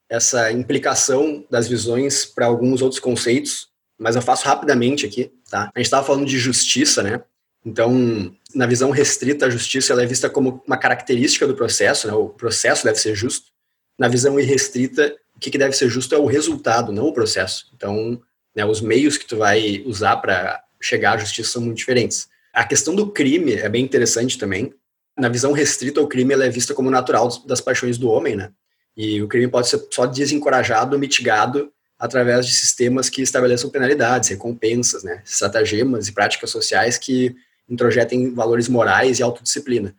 essa implicação das visões para alguns outros conceitos, mas eu faço rapidamente aqui, tá? A gente estava falando de justiça, né? Então, na visão restrita, a justiça ela é vista como uma característica do processo, né? O processo deve ser justo. Na visão irrestrita, o que, que deve ser justo é o resultado, não o processo. Então, né, os meios que tu vai usar para chegar à justiça são muito diferentes. A questão do crime é bem interessante também. Na visão restrita, o crime ela é vista como natural das paixões do homem, né? E o crime pode ser só desencorajado, mitigado, através de sistemas que estabeleçam penalidades, recompensas, né? Estratagemas e práticas sociais que introjetem valores morais e autodisciplina.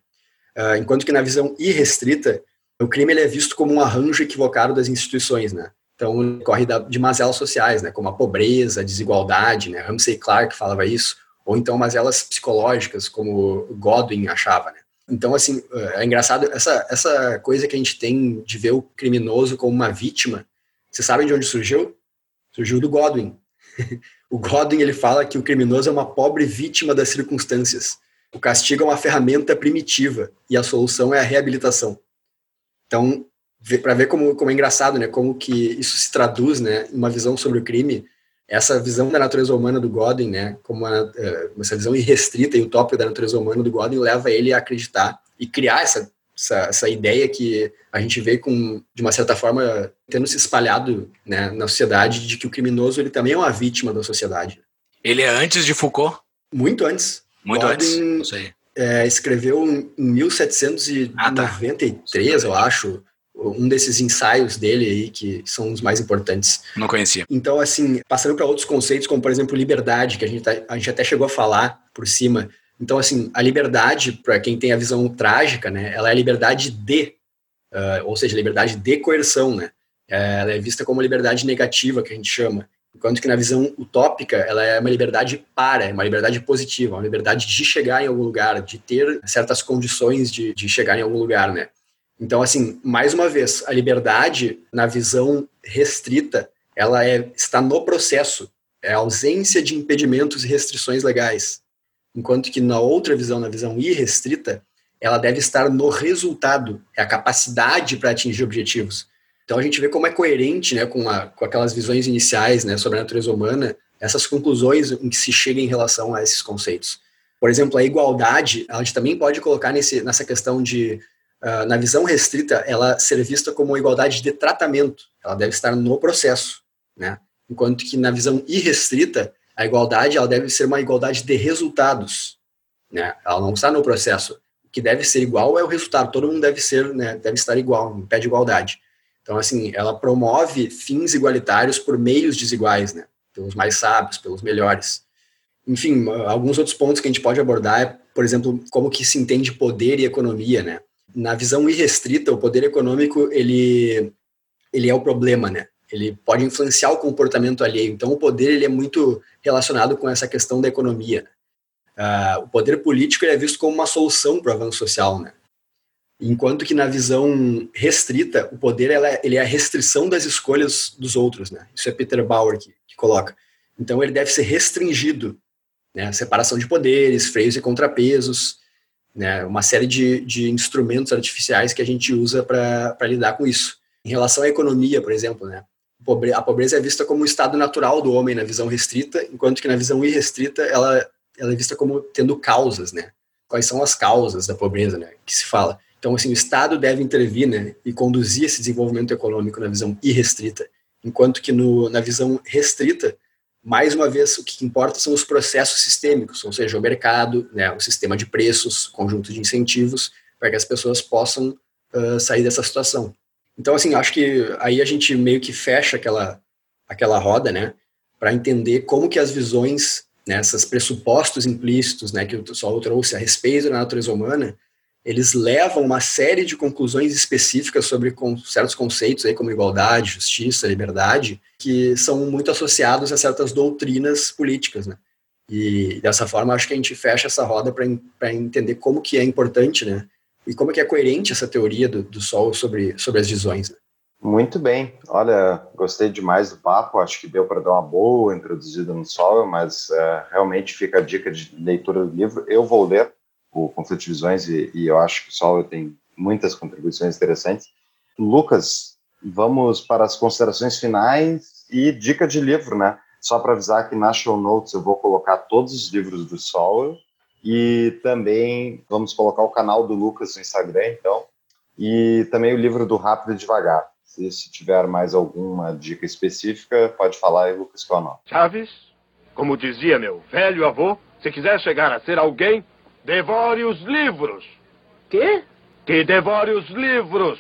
Uh, enquanto que na visão irrestrita, o crime ele é visto como um arranjo equivocado das instituições, né? Então, corre de mazelas sociais, né? Como a pobreza, a desigualdade, né? Ramsey Clark falava isso, ou então mazelas psicológicas, como Godwin achava, né? Então, assim, é engraçado, essa, essa coisa que a gente tem de ver o criminoso como uma vítima, vocês sabem de onde surgiu? Surgiu do Godwin. O Godwin, ele fala que o criminoso é uma pobre vítima das circunstâncias. O castigo é uma ferramenta primitiva e a solução é a reabilitação. Então, para ver como, como é engraçado, né, como que isso se traduz, né, em uma visão sobre o crime, essa visão da natureza humana do Godwin, né, como a, essa visão irrestrita e utópica da natureza humana do Godwin leva ele a acreditar e criar essa, essa, essa ideia que a gente vê com, de uma certa forma tendo se espalhado, né, na sociedade, de que o criminoso ele também é uma vítima da sociedade. Ele é antes de Foucault? Muito antes. Muito Godwin, antes, não sei. É, escreveu em mil setecentos e noventa e três, ah, tá. eu acho, um desses ensaios dele aí, que são os mais importantes. Não conhecia. Então, assim, passando para outros conceitos, como, por exemplo, liberdade, que a gente, tá, a gente até chegou a falar por cima. Então, assim, a liberdade, para quem tem a visão trágica, né, ela é a liberdade de, uh, ou seja, liberdade de coerção, né? Ela é vista como liberdade negativa, que a gente chama. Enquanto que na visão utópica, ela é uma liberdade para, é uma liberdade positiva, uma liberdade de chegar em algum lugar, de ter certas condições de, de chegar em algum lugar, né? Então, assim, mais uma vez, a liberdade, na visão restrita, ela é, está no processo, é a ausência de impedimentos e restrições legais. Enquanto que na outra visão, na visão irrestrita, ela deve estar no resultado, é a capacidade para atingir objetivos. Então a gente vê como é coerente, né, com, a, com aquelas visões iniciais, né, sobre a natureza humana, essas conclusões em que se chega em relação a esses conceitos. Por exemplo, a igualdade, a gente também pode colocar nesse, nessa questão de, uh, na visão restrita, ela ser vista como uma igualdade de tratamento, ela deve estar no processo, né? Enquanto que na visão irrestrita, a igualdade ela deve ser uma igualdade de resultados, né? Ela não está no processo. O que deve ser igual é o resultado, todo mundo deve ser, né, deve estar igual, em pé de igualdade. Então, assim, ela promove fins igualitários por meios desiguais, né? Pelos mais sábios, pelos melhores. Enfim, alguns outros pontos que a gente pode abordar é, por exemplo, como que se entende poder e economia, né? Na visão irrestrita, o poder econômico, ele, ele é o problema, né? Ele pode influenciar o comportamento alheio. Então, o poder, ele é muito relacionado com essa questão da economia. Uh, o poder político, ele é visto como uma solução para o avanço social, né? Enquanto que na visão restrita, o poder ela, ele é a restrição das escolhas dos outros, né? Isso é Peter Bauer que, que coloca. Então ele deve ser restringido, né? Separação de poderes, freios e contrapesos, né? Uma série de, de instrumentos artificiais que a gente usa para lidar com isso. Em relação à economia, por exemplo, né? A pobreza é vista como o estado natural do homem na visão restrita, enquanto que na visão irrestrita ela, ela é vista como tendo causas, né? Quais são as causas da pobreza, né? Que se fala. Então, assim, o Estado deve intervir, né, e conduzir esse desenvolvimento econômico na visão irrestrita, enquanto que no, na visão restrita, mais uma vez, o que importa são os processos sistêmicos, ou seja, o mercado, né, o sistema de preços, conjunto de incentivos, para que as pessoas possam uh, sair dessa situação. Então, assim, acho que aí a gente meio que fecha aquela, aquela roda, né, para entender como que as visões, né, esses pressupostos implícitos, né, que o Sowell trouxe a respeito da natureza humana, eles levam uma série de conclusões específicas sobre com certos conceitos, aí, como igualdade, justiça, liberdade, que são muito associados a certas doutrinas políticas, né? E dessa forma, acho que a gente fecha essa roda para entender como que é importante, né? E como que é coerente essa teoria do, do Sowell sobre, sobre as visões, né? Muito bem, olha, gostei demais do papo, acho que deu para dar uma boa introduzida no Sowell, mas uh, realmente fica a dica de leitura do livro. Eu vou ler o Conflito de Visões e, e eu acho que o Sowell tem muitas contribuições interessantes. Lucas, vamos para as considerações finais e dica de livro, né? Só para avisar que na show notes eu vou colocar todos os livros do Sowell e também vamos colocar o canal do Lucas no Instagram, então, e também o livro do Rápido e Devagar. E se tiver mais alguma dica específica, pode falar aí, Lucas, que eu anoto. Chaves, como dizia meu velho avô, se quiser chegar a ser alguém, devore os livros. Quê? Que devore os livros.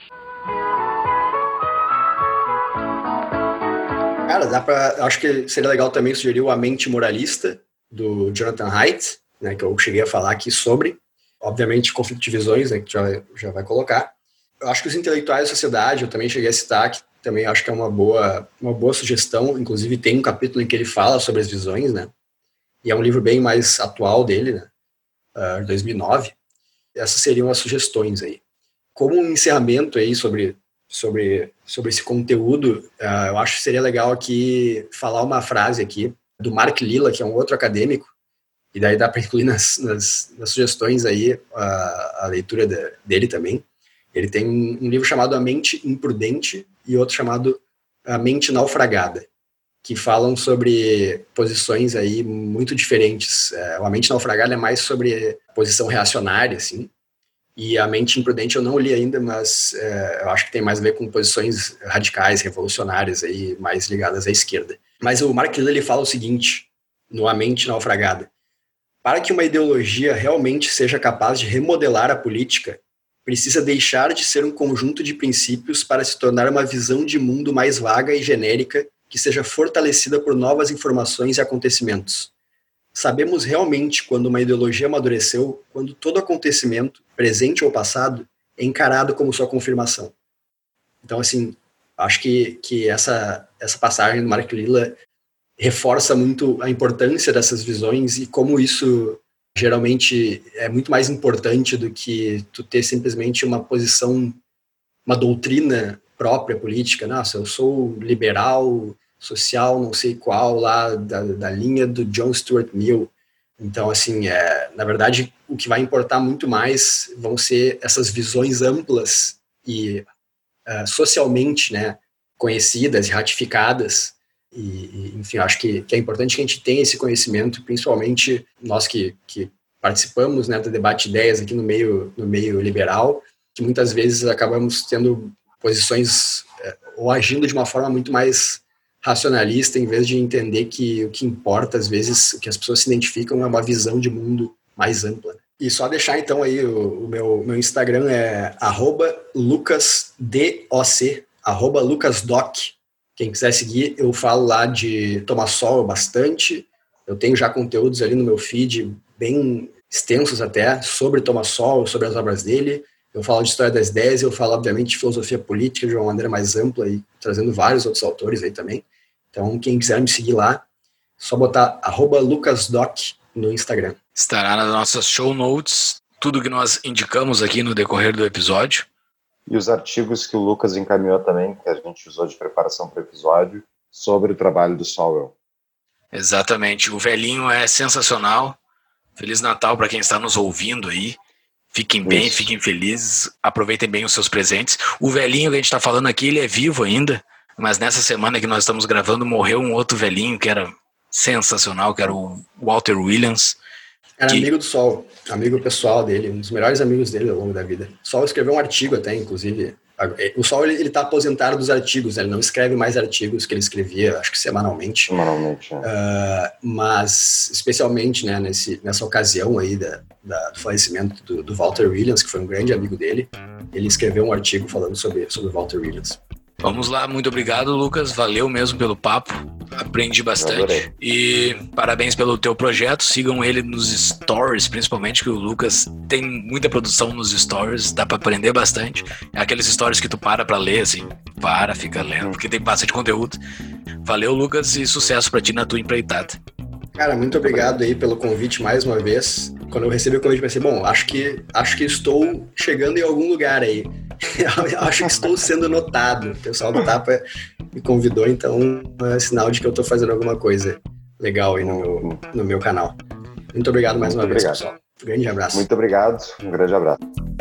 Cara, dá pra, acho que seria legal também sugerir o A Mente Moralista, do Jonathan Haidt, né, que eu cheguei a falar aqui sobre. Obviamente, Conflito de Visões, né, que já, já vai colocar. Eu acho que Os Intelectuais da Sociedade, eu também cheguei a citar, que também acho que é uma boa, uma boa sugestão. Inclusive, tem um capítulo em que ele fala sobre as visões, né? E é um livro bem mais atual dele, né? Uh, dois mil e nove. Essas seriam as sugestões aí. Como um encerramento aí sobre, sobre, sobre esse conteúdo, uh, eu acho que seria legal aqui falar uma frase aqui do Mark Lilla, que é um outro acadêmico, e daí dá para incluir nas, nas, nas sugestões aí uh, a leitura de, dele também. Ele tem um livro chamado A Mente Imprudente e outro chamado A Mente Naufragada, que falam sobre posições aí muito diferentes. É, A Mente Naufragada é mais sobre posição reacionária, assim, e A Mente Imprudente eu não li ainda, mas é, eu acho que tem mais a ver com posições radicais, revolucionárias, aí, mais ligadas à esquerda. Mas o Mark Lilla, ele fala o seguinte, no A Mente Naufragada: para que uma ideologia realmente seja capaz de remodelar a política, precisa deixar de ser um conjunto de princípios para se tornar uma visão de mundo mais vaga e genérica que seja fortalecida por novas informações e acontecimentos. Sabemos realmente quando uma ideologia amadureceu, quando todo acontecimento, presente ou passado, é encarado como sua confirmação. Então, assim, acho que, que essa, essa passagem do Mark Lilla reforça muito a importância dessas visões e como isso geralmente é muito mais importante do que tu ter simplesmente uma posição, uma doutrina própria política. Nossa, eu sou liberal, social, não sei qual, lá da, da linha do John Stuart Mill. Então, assim, é, na verdade, o que vai importar muito mais vão ser essas visões amplas e é, socialmente, né, conhecidas e ratificadas. E, enfim, acho que, que é importante que a gente tenha esse conhecimento, principalmente nós que, que participamos, né, do debate de ideias aqui no meio, no meio liberal, que muitas vezes acabamos tendo posições é, ou agindo de uma forma muito mais racionalista, em vez de entender que o que importa, às vezes, o que as pessoas se identificam é uma visão de mundo mais ampla. E só deixar, então, aí o, o meu, meu Instagram é arroba lucasdoc, arroba lucasdoc. Quem quiser seguir, eu falo lá de Thomas Sowell bastante. Eu tenho já conteúdos ali no meu feed, bem extensos até, sobre Thomas Sowell, sobre as obras dele. Eu falo de História das Ideias, eu falo, obviamente, de filosofia política de uma maneira mais ampla, e trazendo vários outros autores aí também. Então, quem quiser me seguir lá, só botar arroba lucasdoc no Instagram. Estará nas nossas show notes tudo que nós indicamos aqui no decorrer do episódio. E os artigos que o Lucas encaminhou também, que a gente usou de preparação para o episódio, sobre o trabalho do Sowell. Exatamente. O velhinho é sensacional. Feliz Natal para quem está nos ouvindo aí. Fiquem Isso. bem, fiquem felizes, aproveitem bem os seus presentes. O velhinho que a gente está falando aqui, ele é vivo ainda, mas nessa semana que nós estamos gravando, morreu um outro velhinho que era sensacional, que era o Walter Williams. Era que... amigo do Sowell, amigo pessoal dele, um dos melhores amigos dele ao longo da vida. O Sowell escreveu um artigo até, inclusive. O Sowell, ele está aposentado dos artigos, né? Ele não escreve mais artigos que ele escrevia, acho que semanalmente. Semanalmente, é. Uh, mas, especialmente, né, nesse, nessa ocasião aí da, da, do falecimento do, do Walter Williams, que foi um grande amigo dele, ele escreveu um artigo falando sobre, sobre o Walter Williams. Vamos lá, muito obrigado, Lucas, valeu mesmo pelo papo, aprendi bastante e parabéns pelo teu projeto, sigam ele nos stories, principalmente, que o Lucas tem muita produção nos stories, dá pra aprender bastante, aqueles stories que tu para pra ler, assim, para, fica lendo, porque tem bastante conteúdo. Valeu, Lucas, e sucesso pra ti na tua empreitada. Cara, muito obrigado aí pelo convite mais uma vez. Quando eu recebi o convite, eu pensei, bom, acho que, acho que estou chegando em algum lugar aí. Acho que estou sendo notado. O pessoal do Tapa me convidou, então é sinal de que eu estou fazendo alguma coisa legal aí no meu, no meu canal. Muito obrigado mais uma Muito vez, obrigado. pessoal. Um grande abraço. Muito obrigado, um grande abraço.